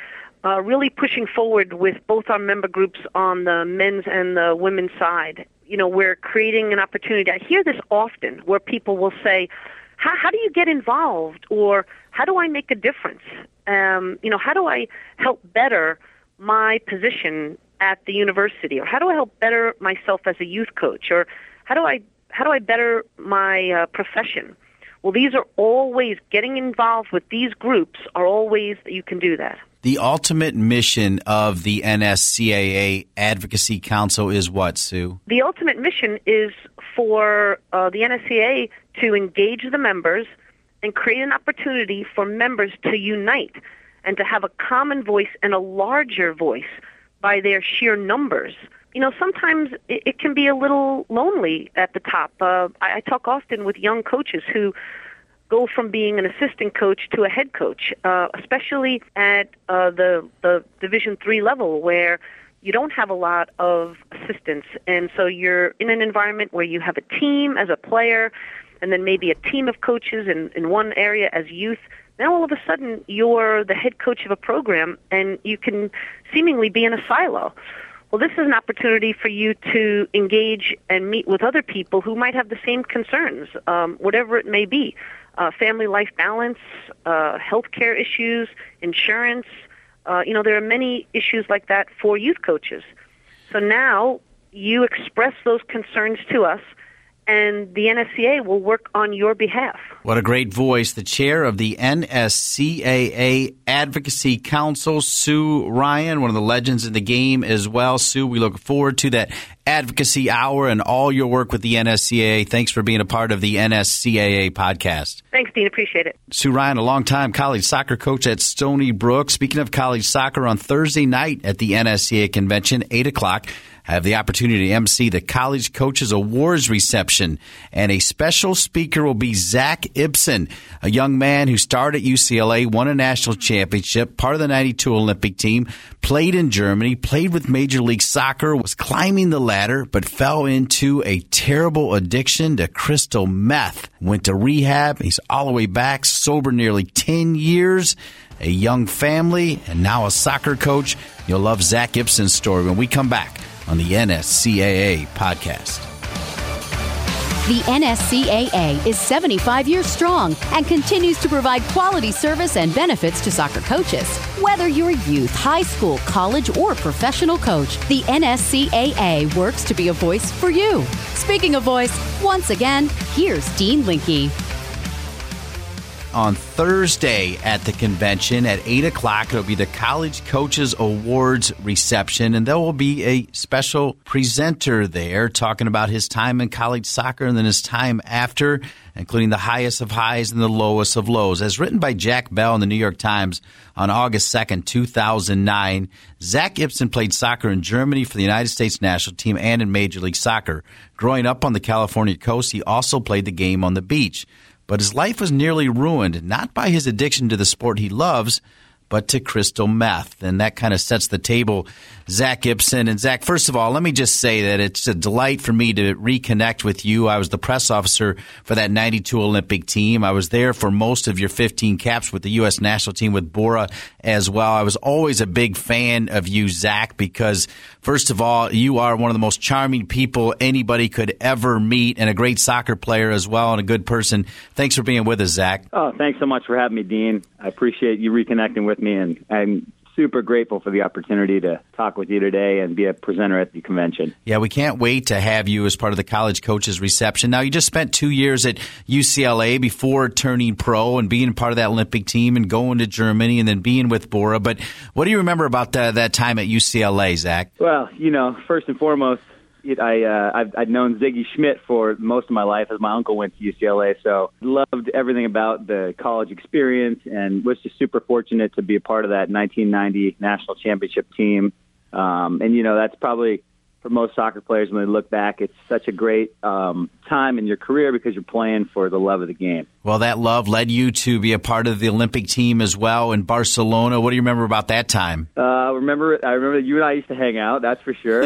uh, really pushing forward with both our member groups on the men's and the women's side. You know, we're creating an opportunity. I hear this often where people will say, how, how do you get involved? Or how do I make a difference? Um, you know, how do I help better my position at the university? Or how do I help better myself as a youth coach? Or how do I how do I better my uh, profession? Well, these are all ways, getting involved with these groups are all ways that you can do that. The ultimate mission of the N S C A A Advocacy Council is what, Sue? The ultimate mission is for uh, the N S C A A to engage the members and create an opportunity for members to unite and to have a common voice and a larger voice by their sheer numbers. You know, sometimes it, it can be a little lonely at the top. Uh, I, I talk often with young coaches who go from being an assistant coach to a head coach, uh, especially at uh, the, the Division three level where you don't have a lot of assistants. And so you're in an environment where you have a team as a player and then maybe a team of coaches in, in one area as youth. Now all of a sudden you're the head coach of a program and you can seemingly be in a silo. Well, this is an opportunity for you to engage and meet with other people who might have the same concerns, um, whatever it may be, uh, family life balance, uh, healthcare issues, insurance. Uh, you know, there are many issues like that for youth coaches. So now you express those concerns to us, and the N S C A A will work on your behalf. What a great voice. The chair of the N S C A A Advocacy Council, Sue Ryan, one of the legends in the game as well. Sue, we look forward to that advocacy hour and all your work with the N S C A A. Thanks for being a part of the N S C A A podcast. Thanks, Dean. Appreciate it. Sue Ryan, a longtime college soccer coach at Stony Brook. Speaking of college soccer, on Thursday night at the N S C A A convention, eight o'clock, I have the opportunity to emcee the College Coaches Awards reception, and a special speaker will be Zach Ibsen, a young man who starred at U C L A, won a national championship, part of the ninety-two Olympic team, played in Germany, played with Major League Soccer, was climbing the ladder, but fell into a terrible addiction to crystal meth. Went to rehab. He's all the way back, sober nearly ten years. A young family, and now a soccer coach. You'll love Zach Ibsen's story when we come back on the N S C A A podcast. The N S C A A is seventy-five years strong and continues to provide quality service and benefits to soccer coaches. Whether you're a youth, high school, college, or professional coach, the N S C A A works to be a voice for you. Speaking of voice, once again, here's Dean Linke. On Thursday at the convention at eight o'clock, it'll be the College Coaches Awards reception, and there will be a special presenter there talking about his time in college soccer and then his time after, including the highest of highs and the lowest of lows. As written by Jack Bell in the New York Times on August second, two thousand nine, Zach Ibsen played soccer in Germany for the United States national team and in Major League Soccer. Growing up on the California coast, he also played the game on the beach. But his life was nearly ruined, not by his addiction to the sport he loves, but to crystal meth. And that kind of sets the table, Zach Ibsen. And, Zach, first of all, let me just say that it's a delight for me to reconnect with you. I was the press officer for that ninety-two Olympic team. I was there for most of your fifteen caps with the U S national team, with Bora as well. I was always a big fan of you, Zach, because, first of all, you are one of the most charming people anybody could ever meet, and a great soccer player as well, and a good person. Thanks for being with us, Zach. Oh, thanks so much for having me, Dean. I appreciate you reconnecting with me, and I'm super grateful for the opportunity to talk with you today and be a presenter at the convention. Yeah, we can't wait to have you as part of the College Coaches reception. Now, you just spent two years at U C L A before turning pro and being part of that Olympic team and going to Germany and then being with Bora. But what do you remember about the, that time at U C L A, Zach? Well, you know, first and foremost, it, I, uh, I've, I've known Ziggy Schmidt for most of my life, as my uncle went to U C L A, so loved everything about the college experience and was just super fortunate to be a part of that nineteen ninety national championship team. Um, and, you know, that's probably, for most soccer players, when they look back, it's such a great um, time in your career because you're playing for the love of the game. Well, that love led you to be a part of the Olympic team as well in Barcelona. What do you remember about that time? Uh, remember, I remember you and I used to hang out, that's for sure.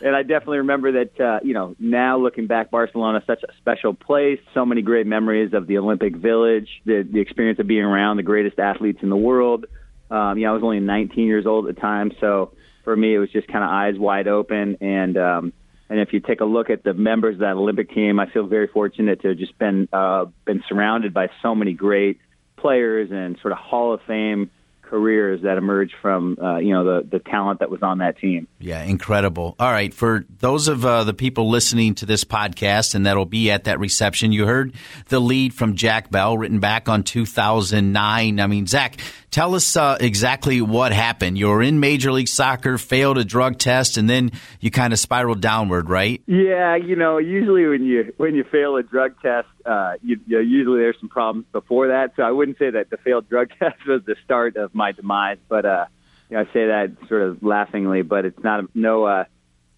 And I definitely remember that, uh, you know, now looking back, Barcelona is such a special place. So many great memories of the Olympic Village, the, the experience of being around the greatest athletes in the world. Um, you know, I was only nineteen years old at the time, so for me it was just kind of eyes wide open. And um, and if you take a look at the members of that Olympic team, I feel very fortunate to have just been uh, been surrounded by so many great players and sort of Hall of Fame careers that emerged from uh, you know the the talent that was on that team. Yeah, incredible. All right, for those of uh, the people listening to this podcast and that'll be at that reception, you heard the lead from Jack Bell written back on two thousand nine. I mean, Zach, tell us uh, exactly what happened. You were in Major League Soccer, failed a drug test, and then you kind of spiraled downward, right? Yeah, you know, usually when you when you fail a drug test, uh, you, you know, usually there's some problems before that. So I wouldn't say that the failed drug test was the start of my demise, but uh, you know, I say that sort of laughingly, but it's not no uh,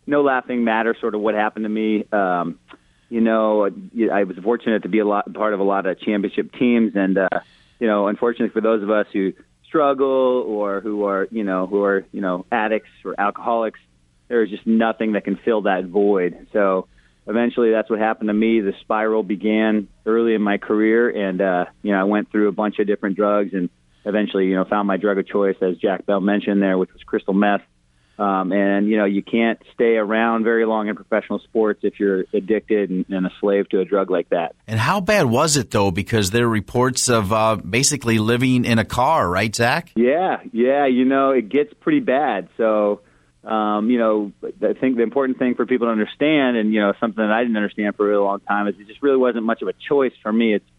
no laughing matter. Sort of what happened to me. Um, you know, I was fortunate to be a lot part of a lot of championship teams, and uh, you know, unfortunately for those of us who struggle or who are, you know, who are, you know, addicts or alcoholics, there's just nothing that can fill that void. So eventually that's what happened to me. The spiral began early in my career, and, uh, you know, I went through a bunch of different drugs and eventually, you know, found my drug of choice, as Jack Bell mentioned there, which was crystal meth. Um, and, you know, you can't stay around very long in professional sports if you're addicted and, and a slave to a drug like that. And how bad was it, though? Because there are reports of uh, basically living in a car, right, Zach? Yeah, yeah. You know, it gets pretty bad. So, um, you know, I think the important thing for people to understand, and, you know, something that I didn't understand for a really long time, is it just really wasn't much of a choice for me. It's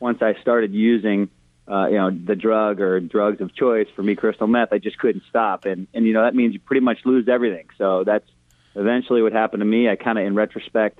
once I started using Uh, you know, the drug or drugs of choice, for me, crystal meth, I just couldn't stop. And, and, you know, that means you pretty much lose everything. So that's eventually what happened to me. I kind of, in retrospect,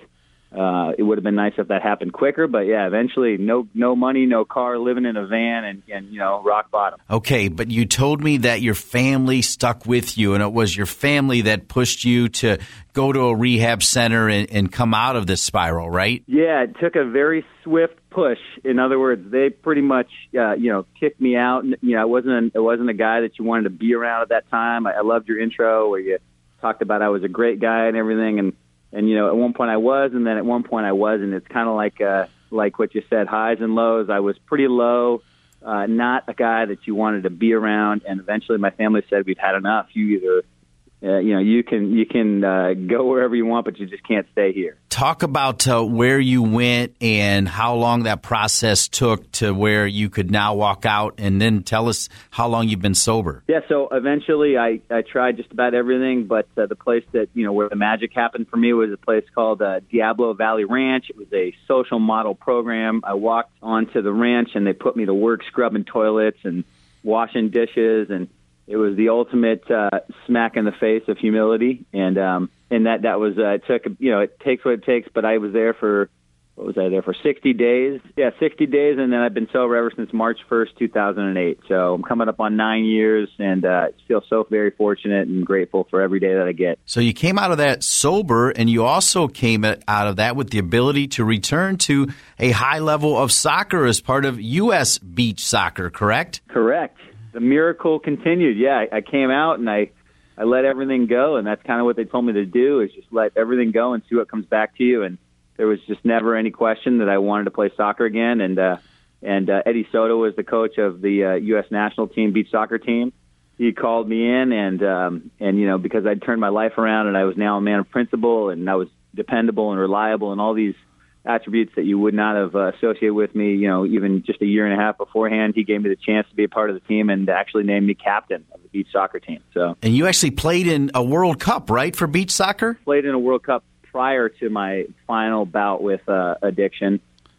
uh, it would have been nice if that happened quicker. But, yeah, eventually no no money, no car, living in a van and, and, you know, rock bottom. Okay, but you told me that your family stuck with you, and it was your family that pushed you to go to a rehab center and, and come out of this spiral, right? Yeah, it took a very swift push. In other words, they pretty much, uh, you know, kicked me out. You know, I wasn't, I wasn't a guy that you wanted to be around at that time. I, I loved your intro where you talked about I was a great guy and everything. And, and, you know, at one point I was, and then at one point I wasn't. It's kind of like, uh, like what you said, highs and lows. I was pretty low, uh, not a guy that you wanted to be around. And eventually my family said, we've had enough. You either Uh, you know, you can you can uh, go wherever you want, but you just can't stay here. Talk about uh, where you went and how long that process took to where you could now walk out, and then tell us how long you've been sober. Yeah, so eventually I, I tried just about everything, but uh, the place that, you know, where the magic happened for me was a place called uh, Diablo Valley Ranch. It was a social model program. I walked onto the ranch, and they put me to work scrubbing toilets and washing dishes, and it was the ultimate uh, smack in the face of humility, and um, and that that was uh, it took you know it takes what it takes. But I was there for what was I there for sixty days? Yeah, sixty days, and then I've been sober ever since March first, two thousand and eight. So I'm coming up on nine years, and uh, feel so very fortunate and grateful for every day that I get. So you came out of that sober, and you also came out of that with the ability to return to a high level of soccer as part of U S beach soccer, correct? Correct. The miracle continued. Yeah, I came out and I, I let everything go, and that's kind of what they told me to do, is just let everything go and see what comes back to you. And there was just never any question that I wanted to play soccer again. And uh, and uh, Eddie Soto was the coach of the uh, U S national team, beach soccer team. He called me in, and um, and you know because I'd turned my life around and I was now a man of principle, and I was dependable and reliable and all these attributes that you would not have uh, associated with me, you know, even just a year and a half beforehand. He gave me the chance to be a part of the team and actually named me captain of the beach soccer team. So, and you actually played in a World Cup, right, for beach soccer? Played in a World Cup prior to my final bout with uh, addiction.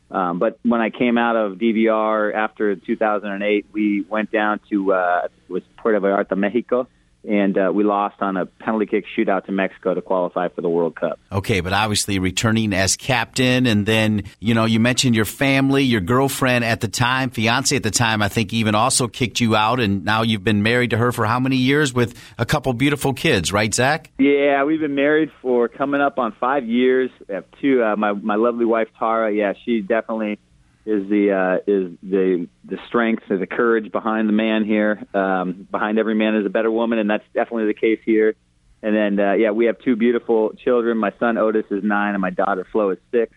Um, but when I came out of D V R after two thousand eight, we went down to uh, was Puerto Vallarta, Mexico. And uh, we lost on a penalty kick shootout to Mexico to qualify for the World Cup. Okay, but obviously returning as captain, and then, you know, you mentioned your family, your girlfriend at the time, fiance at the time, I think even also kicked you out, and now you've been married to her for how many years with a couple beautiful kids, right, Zach? Yeah, we've been married for coming up on five years. I have two, uh, my, my lovely wife, Tara, yeah, she definitely is the uh, is the the strength and the courage behind the man here. Um, behind every man is a better woman, and that's definitely the case here. And then, uh, yeah, we have two beautiful children. My son Otis is nine, and my daughter Flo is six.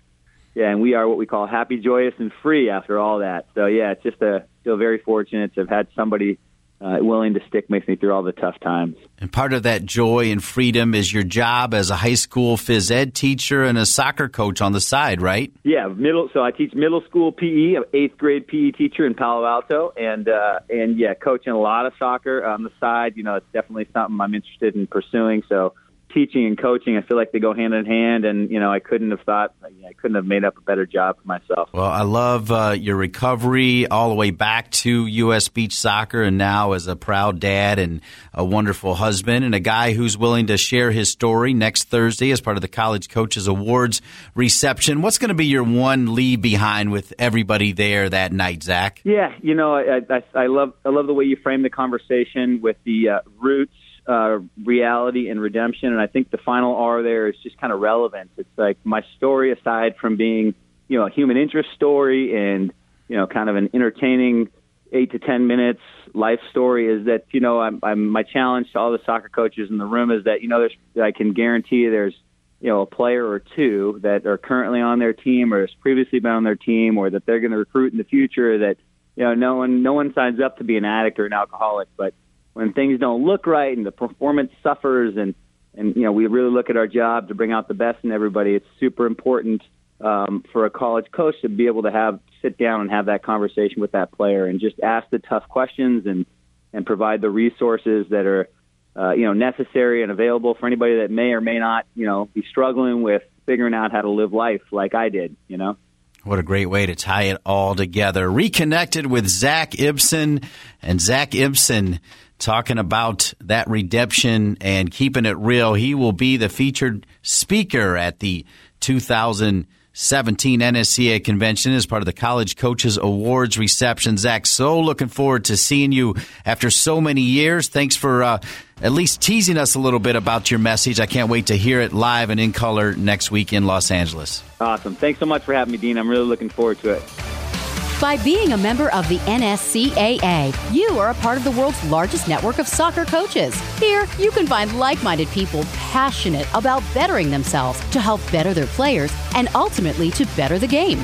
Yeah, and we are what we call happy, joyous, and free after all that. So, yeah, it's just a feel very fortunate to have had somebody uh, willing to stick with me through all the tough times. And part of that joy and freedom is your job as a high school phys ed teacher and a soccer coach on the side, right? Yeah, middle. So I teach middle school P E, I'm eighth grade P E teacher in Palo Alto, and uh, and yeah, coaching a lot of soccer on the side. You know, it's definitely something I'm interested in pursuing. So teaching and coaching, I feel like they go hand in hand, and you know, I couldn't have thought, I couldn't have made up a better job for myself. Well, I love uh, your recovery all the way back to U S Beach Soccer, and now as a proud dad and a wonderful husband, and a guy who's willing to share his story next Thursday as part of the College Coaches Awards reception. What's going to be your one leave behind with everybody there that night, Zach? Yeah, you know, I, I, I love I love the way you framed the conversation with the uh, roots. Uh, reality and redemption, and I think the final R there is just kind of relevance. It's like my story, aside from being, you know, a human interest story and, you know, kind of an entertaining eight to ten minutes life story, is that, you know, I'm, I'm my challenge to all the soccer coaches in the room is that, you know, there's, I can guarantee you there's, you know, a player or two that are currently on their team or has previously been on their team or that they're going to recruit in the future that, you know, no one no one signs up to be an addict or an alcoholic, but when things don't look right and the performance suffers and, and, you know, we really look at our job to bring out the best in everybody, it's super important um, for a college coach to be able to have sit down and have that conversation with that player and just ask the tough questions and, and provide the resources that are, uh, you know, necessary and available for anybody that may or may not, you know, be struggling with figuring out how to live life like I did, you know. What a great way to tie it all together. Reconnected with Zach Ibsen, and Zach Ibsen talking about that redemption and keeping it real. He will be the featured speaker at the two thousand seventeen N S C A A convention as part of the College Coaches Awards reception. Zach, so looking forward to seeing you after so many years. Thanks for uh, at least teasing us a little bit about your message. I can't wait to hear it live and in color next week in Los Angeles. Awesome. Thanks so much for having me, Dean. I'm really looking forward to it. By being a member of the N S C A A, you are a part of the world's largest network of soccer coaches. Here, you can find like-minded people passionate about bettering themselves to help better their players and ultimately to better the game.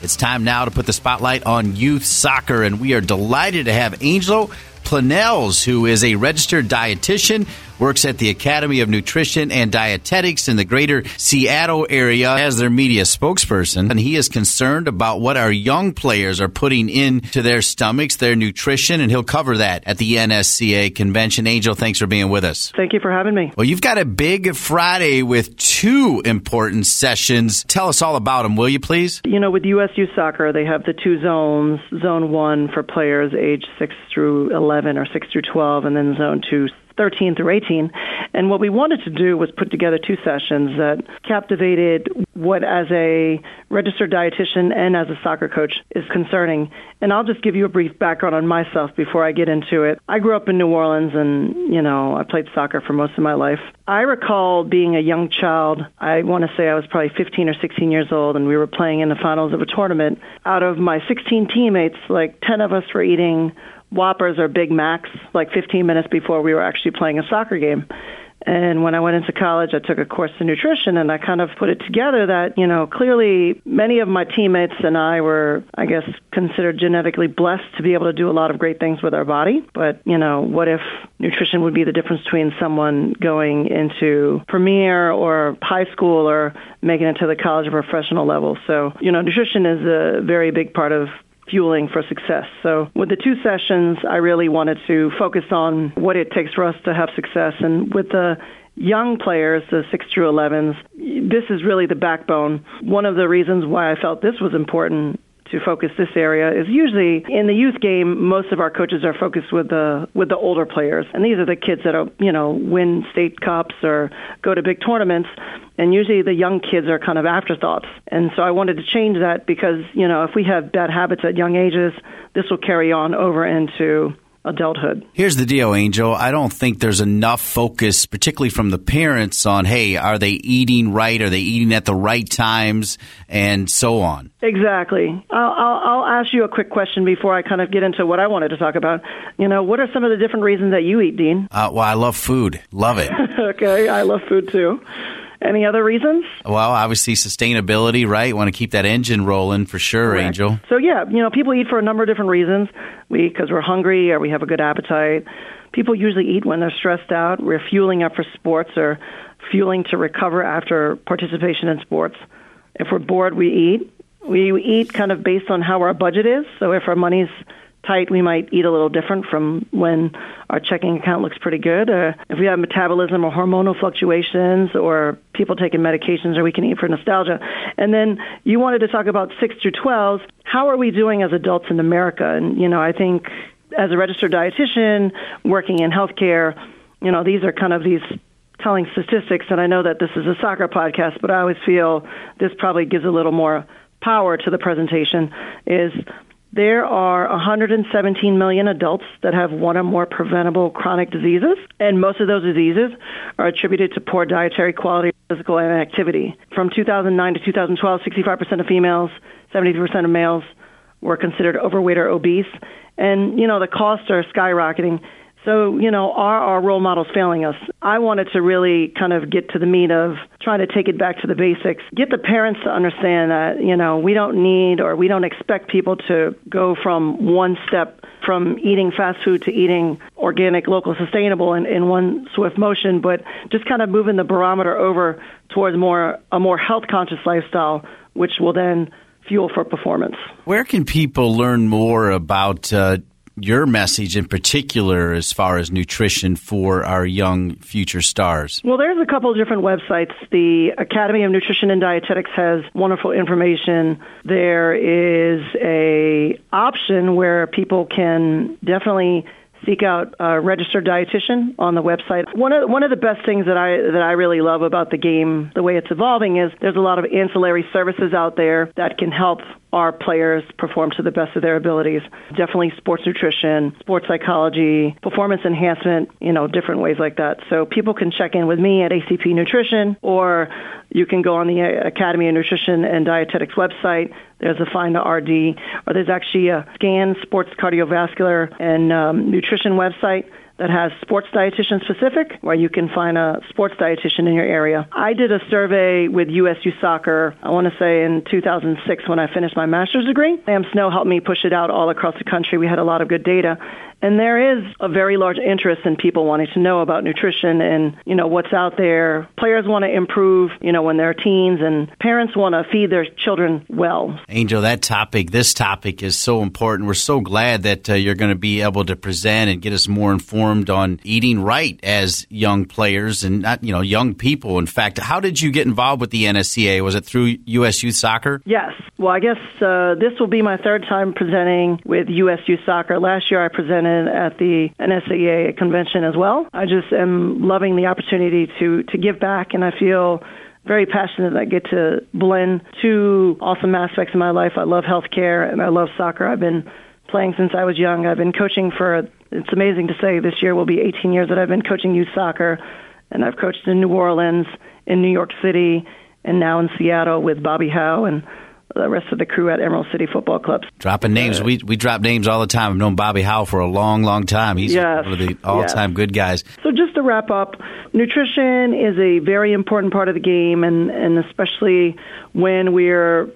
It's time now to put the spotlight on youth soccer, and we are delighted to have Angelo Planells, who is a registered dietitian, works at the Academy of Nutrition and Dietetics in the greater Seattle area as their media spokesperson. And he is concerned about what our young players are putting into their stomachs, their nutrition, and he'll cover that at the N S C A A convention. Angel, thanks for being with us. Thank you for having me. Well, you've got a big Friday with two important sessions. Tell us all about them, will you, please? You know, with U S U Soccer, they have the two zones, Zone one for players age six through eleven or six through twelve, and then Zone two, thirteen through eighteen. And what we wanted to do was put together two sessions that captivated what as a registered dietitian and as a soccer coach is concerning. And I'll just give you a brief background on myself before I get into it. I grew up in New Orleans and, you know, I played soccer for most of my life. I recall being a young child. I want to say I was probably fifteen or sixteen years old, and we were playing in the finals of a tournament. Out of my sixteen teammates, like ten of us were eating Whoppers or Big Macs like fifteen minutes before we were actually playing a soccer game. And when I went into college, I took a course in nutrition, and I kind of put it together that, you know, clearly many of my teammates and I were, I guess, considered genetically blessed to be able to do a lot of great things with our body. But, you know, what if nutrition would be the difference between someone going into premier or high school or making it to the college or professional level? So, you know, nutrition is a very big part of fueling for success. So with the two sessions, I really wanted to focus on what it takes for us to have success. And with the young players, the six through elevens, this is really the backbone. One of the reasons why I felt this was important to focus this area is usually in the youth game, most of our coaches are focused with the with the older players. And these are the kids that are, you know, win state cups or go to big tournaments. And usually the young kids are kind of afterthoughts. And so I wanted to change that because, you know, if we have bad habits at young ages, this will carry on over into adulthood. Here's the deal, Angel. I don't think there's enough focus, particularly from the parents, on, hey, are they eating right? Are they eating at the right times? And so on. Exactly. I'll, I'll, I'll ask you a quick question before I kind of get into what I wanted to talk about. You know, what are some of the different reasons that you eat, Dean? Uh, well, I love food. Love it. Okay. I love food, too. Any other reasons? Well, obviously sustainability, right? You want to keep that engine rolling for sure. Correct. Angel. So yeah, you know, people eat for a number of different reasons. We, because we're hungry or we have a good appetite. People usually eat when they're stressed out. We're fueling up for sports or fueling to recover after participation in sports. If we're bored, we eat. We eat kind of based on how our budget is. So if our money's tight, we might eat a little different from when our checking account looks pretty good. Or if we have metabolism or hormonal fluctuations or people taking medications, or we can eat for nostalgia. And then you wanted to talk about six through twelve. How are we doing as adults in America? And, you know, I think as a registered dietitian working in healthcare, you know, these are kind of these telling statistics. And I know that this is a soccer podcast, but I always feel this probably gives a little more power to the presentation, is there are one hundred seventeen million adults that have one or more preventable chronic diseases, and most of those diseases are attributed to poor dietary quality, physical inactivity. From two thousand nine to two thousand twelve, sixty-five percent of females, seventy-three percent of males were considered overweight or obese, and, you know, the costs are skyrocketing. So, you know, are our role models failing us? I wanted to really kind of get to the meat of trying to take it back to the basics, get the parents to understand that, you know, we don't need or we don't expect people to go from one step from eating fast food to eating organic, local, sustainable in, in one swift motion, but just kind of moving the barometer over towards more a more health-conscious lifestyle, which will then fuel for performance. Where can people learn more about uh your message in particular as far as nutrition for our young future stars? Well, there's a couple of different websites. The Academy of Nutrition and Dietetics has wonderful information. There is a option where people can definitely seek out a registered dietitian on the website. One of one of the best things that I that I really love about the game, the way it's evolving, is there's a lot of ancillary services out there that can help our players perform to the best of their abilities. Definitely sports nutrition, sports psychology, performance enhancement, you know, different ways like that. So people can check in with me at A C P Nutrition, or you can go on the Academy of Nutrition and Dietetics website. There's a Find the R D, or there's actually a Scan Sports Cardiovascular and um, Nutrition website that has sports dietitian specific, where you can find a sports dietitian in your area. I did a survey with U S U Soccer, I want to say in two thousand six when I finished my master's degree. Sam Snow helped me push it out all across the country. We had a lot of good data. And there is a very large interest in people wanting to know about nutrition and, you know, what's out there. Players want to improve, you know, when they're teens, and parents want to feed their children well. Angel, that topic, this topic is so important. We're so glad that uh, you're going to be able to present and get us more informed on eating right as young players and, not, you know, young people. In fact, how did you get involved with the N S C A A? Was it through U S U Soccer? Yes. Well, I guess uh, this will be my third time presenting with U S U Soccer. Last year I presented at the N S C A A convention as well. I just am loving the opportunity to, to give back, and I feel very passionate that I get to blend two awesome aspects of my life. I love healthcare and I love soccer. I've been playing since I was young. I've been coaching for, it's amazing to say, this year will be eighteen years that I've been coaching youth soccer, and I've coached in New Orleans, in New York City, and now in Seattle with Bobby Howe and the rest of the crew at Emerald City Football Club. Dropping names. We we drop names all the time. I've known Bobby Howe for a long, long time. He's yes, one of the all-time yes. good guys. So just to wrap up, nutrition is a very important part of the game, and, and especially when we're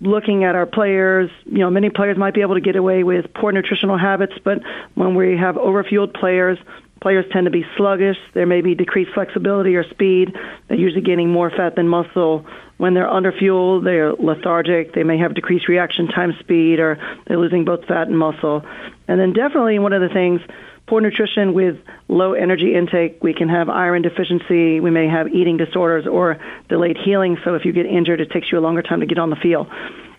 looking at our players. You know, many players might be able to get away with poor nutritional habits, but when we have overfueled players, players tend to be sluggish. There may be decreased flexibility or speed. They're usually gaining more fat than muscle. When they're underfueled, they're lethargic. They may have decreased reaction time speed, or they're losing both fat and muscle. And then definitely one of the things, poor nutrition with low energy intake, we can have iron deficiency. We may have eating disorders or delayed healing. So if you get injured, it takes you a longer time to get on the field.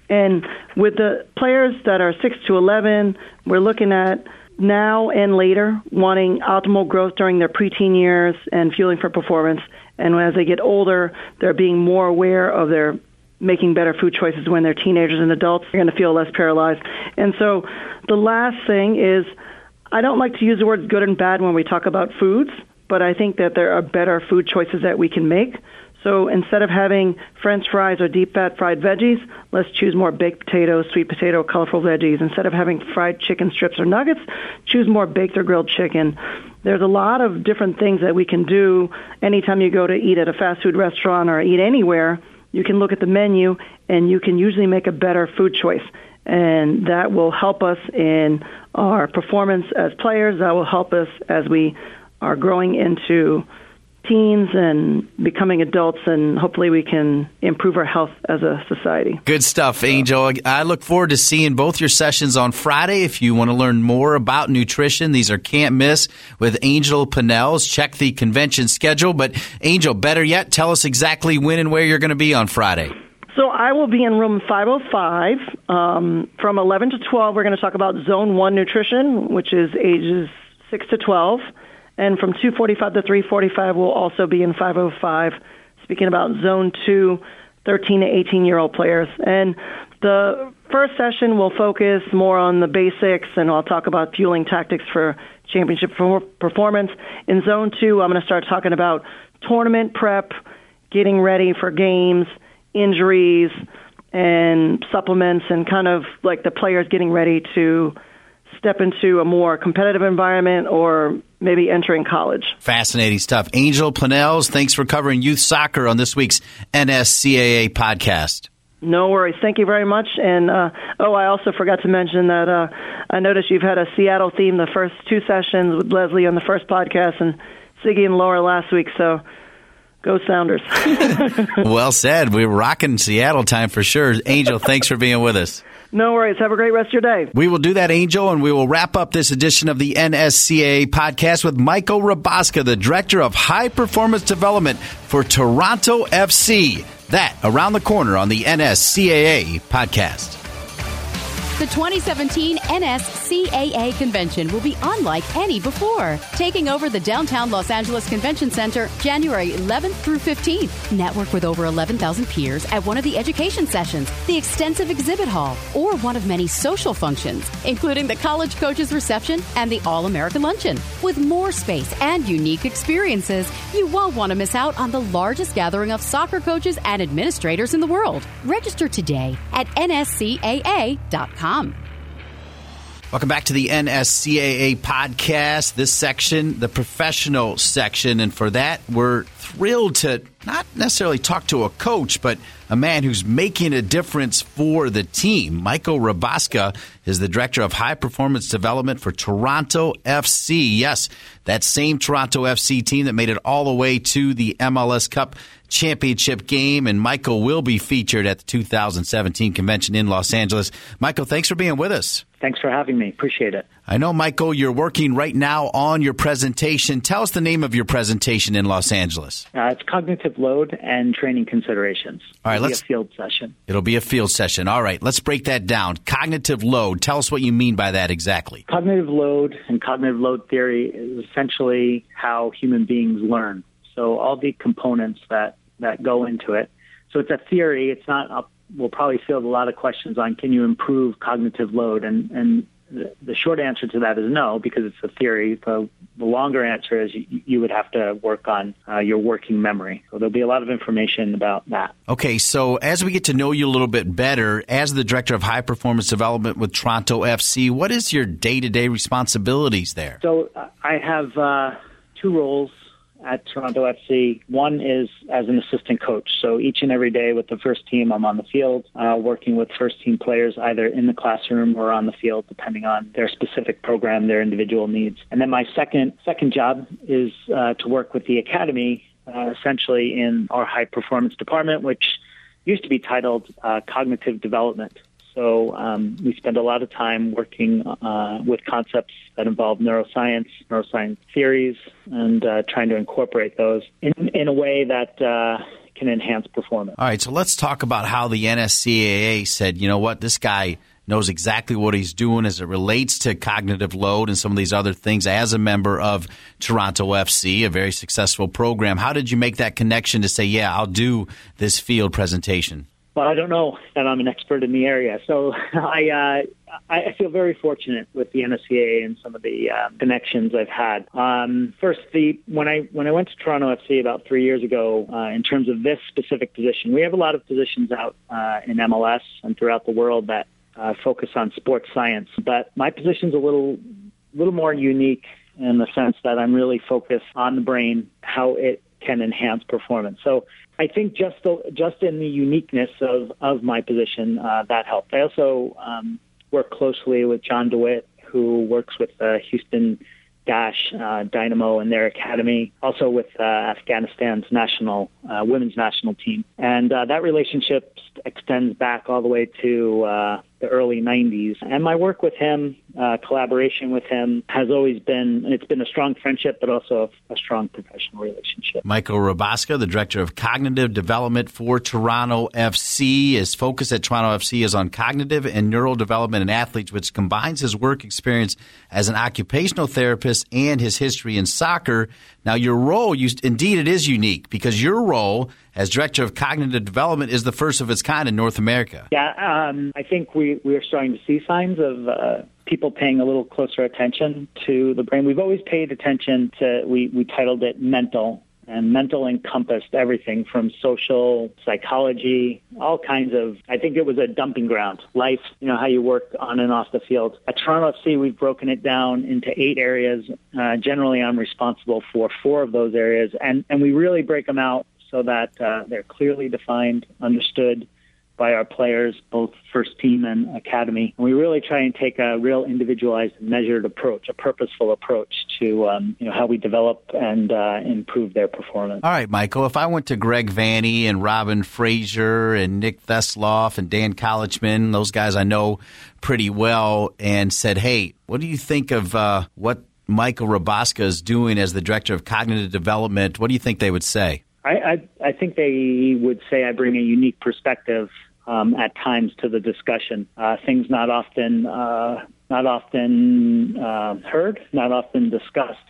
And with the players that are six to eleven, we're looking at now and later, wanting optimal growth during their preteen years and fueling for performance. And as they get older, they're being more aware of their making better food choices when they're teenagers and adults. They're going to feel less paralyzed. And so the last thing is, I don't like to use the words good and bad when we talk about foods, but I think that there are better food choices that we can make. So instead of having French fries or deep fat fried veggies, let's choose more baked potatoes, sweet potato, colorful veggies. Instead of having fried chicken strips or nuggets, choose more baked or grilled chicken. There's a lot of different things that we can do. Anytime you go to eat at a fast food restaurant or eat anywhere, you can look at the menu and you can usually make a better food choice. And that will help us in our performance as players. That will help us as we are growing into teens and becoming adults, and hopefully we can improve our health as a society. Good stuff, Angel. I look forward to seeing both your sessions on Friday. If you want to learn more about nutrition, these are can't miss with Angel Planells. Check the convention schedule. But Angel, better yet, tell us exactly when and where you're going to be on Friday. So I will be in room five oh five. Um, from eleven to twelve, we're going to talk about Zone one nutrition, which is ages six to twelve. And from two forty-five to three forty-five, we'll also be in five oh five, speaking about Zone two, thirteen to eighteen-year-old players. And the first session will focus more on the basics, and I'll talk about fueling tactics for championship performance. In Zone two, I'm going to start talking about tournament prep, getting ready for games, injuries, and supplements, and kind of like the players getting ready to step into a more competitive environment or maybe entering college. Fascinating stuff. Angel Planells, thanks for covering youth soccer on this week's N S C A A podcast. No worries. Thank you very much. And, uh, oh, I also forgot to mention that uh, I noticed you've had a Seattle theme the first two sessions with Leslie on the first podcast and Siggy and Laura last week, so go Sounders. Well said. We're rocking Seattle time for sure. Angel, thanks for being with us. No worries. Have a great rest of your day. We will do that, Angel, and we will wrap up this edition of the N S C A A podcast with Michael Rabaska, the Director of High Performance Development for Toronto F C. That, around the corner on the N S C A A podcast. The twenty seventeen N S C A A Convention will be unlike any before, taking over the downtown Los Angeles Convention Center January eleventh through fifteenth. Network with over eleven thousand peers at one of the education sessions, the extensive exhibit hall, or one of many social functions, including the college coaches reception and the All-American Luncheon. With more space and unique experiences, you won't want to miss out on the largest gathering of soccer coaches and administrators in the world. Register today at N S C A A dot com. Welcome back to the N S C A A podcast. This section, the professional section, and for that, we're thrilled to not necessarily talk to a coach, but a man who's making a difference for the team. Michael Rabaska is the Director of High Performance Development for Toronto F C. Yes, that same Toronto F C team that made it all the way to the M L S Cup Championship game, and Michael will be featured at the two thousand seventeen convention in Los Angeles. Michael, thanks for being with us. Thanks for having me. Appreciate it. I know, Michael, you're working right now on your presentation. Tell us the name of your presentation in Los Angeles. Uh, it's Cognitive Load and Training Considerations. All right, it'll let's, be a field session. It'll be a field session. All right, let's break that down. Cognitive load. Tell us what you mean by that exactly. Cognitive load and cognitive load theory is essentially how human beings learn. So all the components that, that go into it. So it's a theory. It's not a, we'll probably field a lot of questions on can you improve cognitive load? And, and the short answer to that is no, because it's a theory. The, the longer answer is you, you would have to work on uh, your working memory. So there'll be a lot of information about that. Okay, so as we get to know you a little bit better, as the Director of High Performance Development with Toronto F C, what is your day-to-day responsibilities there? So I have uh, two roles at Toronto F C. One is as an assistant coach. So each and every day with the first team, I'm on the field, uh, working with first team players, either in the classroom or on the field, depending on their specific program, their individual needs. And then my second second job is uh, to work with the academy, uh, essentially in our high performance department, which used to be titled uh, Cognitive Development. So um, we spend a lot of time working uh, with concepts that involve neuroscience, neuroscience theories, and uh, trying to incorporate those in, in a way that uh, can enhance performance. All right, so let's talk about how the N S C A A said, you know what, this guy knows exactly what he's doing as it relates to cognitive load and some of these other things as a member of Toronto F C, a very successful program. How did you make that connection to say, yeah, I'll do this field presentation? but I don't know that I'm an expert in the area. So I uh, I feel very fortunate with the N S C A A and some of the uh, connections I've had. Um, first, the when I when I went to Toronto F C about three years ago, uh, in terms of this specific position, we have a lot of positions out uh, in M L S and throughout the world that uh, focus on sports science. But my position's a little little more unique in the sense that I'm really focused on the brain, how it can enhance performance. So I think just the, just in the uniqueness of, of my position, uh, that helped. I also um, work closely with John DeWitt, who works with the uh, Houston Dash uh, Dynamo and their academy, also with uh, Afghanistan's national uh, women's national team. And uh, that relationship extends back all the way to uh, the early nineties. And my work with him, uh, collaboration with him, has always been, it's been a strong friendship, but also a, a strong professional relationship. Michael Rabaska, the Director of Cognitive Development for Toronto F C. His focus at Toronto F C is on cognitive and neural development in athletes, which combines his work experience as an occupational therapist and his history in soccer. Now, your role, you, indeed, it is unique because your role as Director of Cognitive Development is the first of its kind in North America. Yeah, um, I think we, we are starting to see signs of uh, people paying a little closer attention to the brain. We've always paid attention to, we, we titled it mental, and mental encompassed everything from social, psychology, all kinds of, I think it was a dumping ground, life, you know, how you work on and off the field. At Toronto F C, we've broken it down into eight areas. Uh, generally, I'm responsible for four of those areas, and, and we really break them out so that uh, they're clearly defined, understood by our players, both first team and academy. And we really try and take a real individualized, measured approach, a purposeful approach to um, you know, how we develop and uh, improve their performance. All right, Michael, if I went to Greg Vanney and Robin Fraser and Nick Thesloff and Dan Collegeman, those guys I know pretty well, and said, hey, what do you think of uh, what Michael Rabaska is doing as the Director of Cognitive Development? What do you think they would say? I, I, I think they would say I bring a unique perspective Um, at times to the discussion, uh, things not often, uh, not often uh, heard, not often discussed.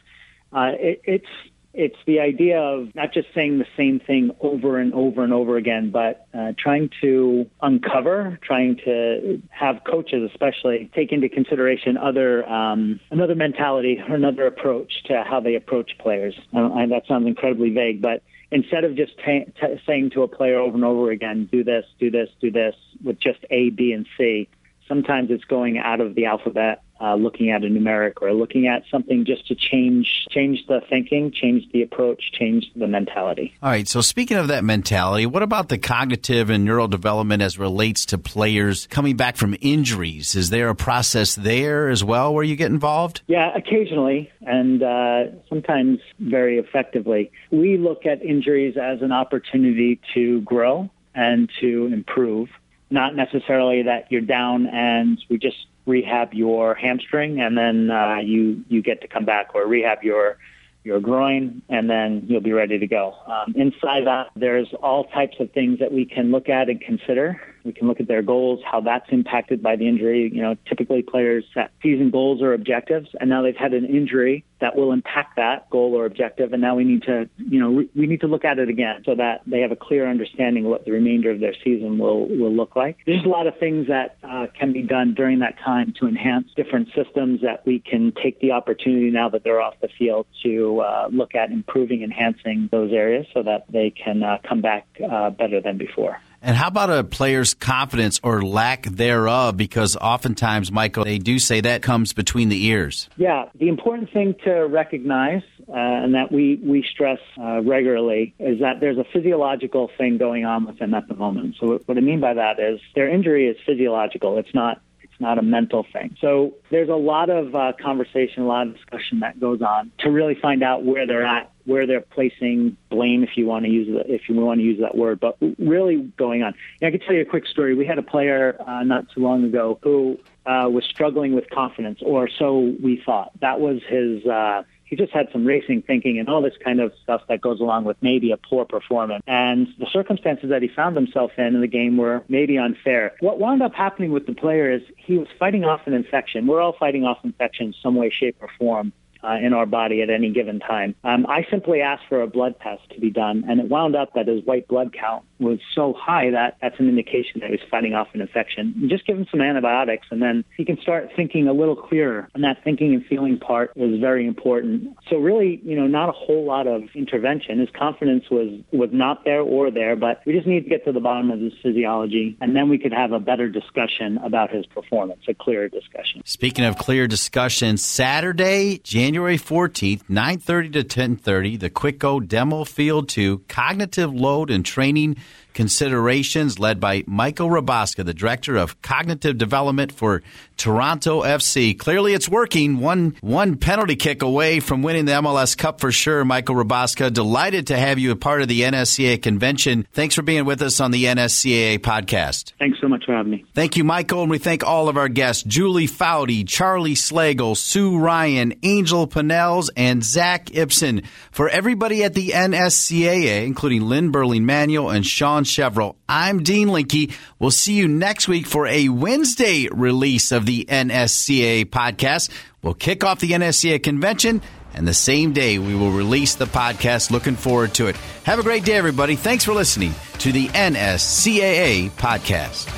Uh, it, it's it's the idea of not just saying the same thing over and over and over again, but uh, trying to uncover, trying to have coaches, especially, take into consideration other um, another mentality or another approach to how they approach players. I don't, I, that sounds incredibly vague, but instead of just t- t- saying to a player over and over again, do this, do this, do this, with just A, B, and C, sometimes it's going out of the alphabet, uh, looking at a numeric or looking at something just to change change the thinking, change the approach, change the mentality. All right, so speaking of that mentality, what about the cognitive and neural development as relates to players coming back from injuries? Is there a process there as well where you get involved? Yeah, occasionally, and uh, sometimes very effectively. We look at injuries as an opportunity to grow and to improve. Not necessarily that you're down and we just rehab your hamstring and then uh, you, you get to come back, or rehab your your groin and then you'll be ready to go. Um, inside that, there's all types of things that we can look at and consider. We can look at their goals, how that's impacted by the injury. You know, typically players set season goals or objectives, and now they've had an injury that will impact that goal or objective, and now we need to, you know, re- we need to look at it again so that they have a clear understanding of what the remainder of their season will, will look like. There's a lot of things that uh, can be done during that time to enhance different systems that we can take the opportunity now that they're off the field to uh, look at improving, enhancing those areas so that they can uh, come back uh, better than before. And how about a player's confidence or lack thereof? Because oftentimes, Michael, they do say that comes between the ears. Yeah, the important thing to recognize, uh, and that we, we stress uh, regularly, is that there's a physiological thing going on with them at the moment. So what I mean by that is their injury is physiological. It's not not a mental thing. So there's a lot of uh, conversation, a lot of discussion that goes on to really find out where they're at, where they're placing blame, if you want to use the, if you want to use that word, but really going on. And I can tell you a quick story. We had a player uh, not too long ago who uh, was struggling with confidence, or so we thought. That was his... Uh, He just had some racing thinking and all this kind of stuff that goes along with maybe a poor performance. And the circumstances that he found himself in in the game were maybe unfair. What wound up happening with the player is he was fighting off an infection. We're all fighting off infection in some way, shape, or form. uh, in our body at any given time. Um, I simply asked for a blood test to be done, and it wound up that his white blood count was so high that that's an indication that he was fighting off an infection. You just give him some antibiotics, and then he can start thinking a little clearer. And that thinking and feeling part was very important. So really, you know, not a whole lot of intervention. His confidence was, was not there or there, but we just need to get to the bottom of his physiology, and then we could have a better discussion about his performance, a clearer discussion. Speaking of clear discussion, Saturday, January fourteenth, nine thirty to ten thirty, the Quico Demo Field two, Cognitive Load and Training Considerations, led by Michael Rabaska, the Director of Cognitive Development for Toronto F C. Clearly it's working. One one penalty kick away from winning the M L S Cup for sure. Michael Rabaska, delighted to have you a part of the N S C A A convention. Thanks for being with us on the N S C A A podcast. Thanks so much for having me. Thank you, Michael, and we thank all of our guests, Julie Foudy, Charlie Slagle, Sue Ryan, Angelo Planells, and Zach Ibsen. For everybody at the N S C A A, including Lynn Berling-Manuel and Sean Chevrolet, I'm Dean Linke. We'll see you next week for a Wednesday release of the N S C A A podcast. We'll kick off the N S C A A convention, and the same day we will release the podcast. Looking forward to it. Have a great day, everybody. Thanks for listening to the N S C A A podcast.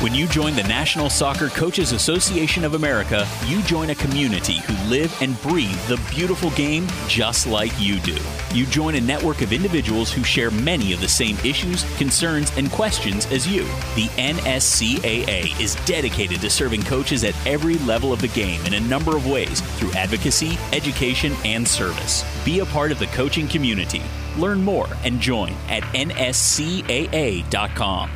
When you join the National Soccer Coaches Association of America, you join a community who live and breathe the beautiful game just like you do. You join a network of individuals who share many of the same issues, concerns, and questions as you. The N S C A A is dedicated to serving coaches at every level of the game in a number of ways through advocacy, education, and service. Be a part of the coaching community. Learn more and join at N S C A A dot com.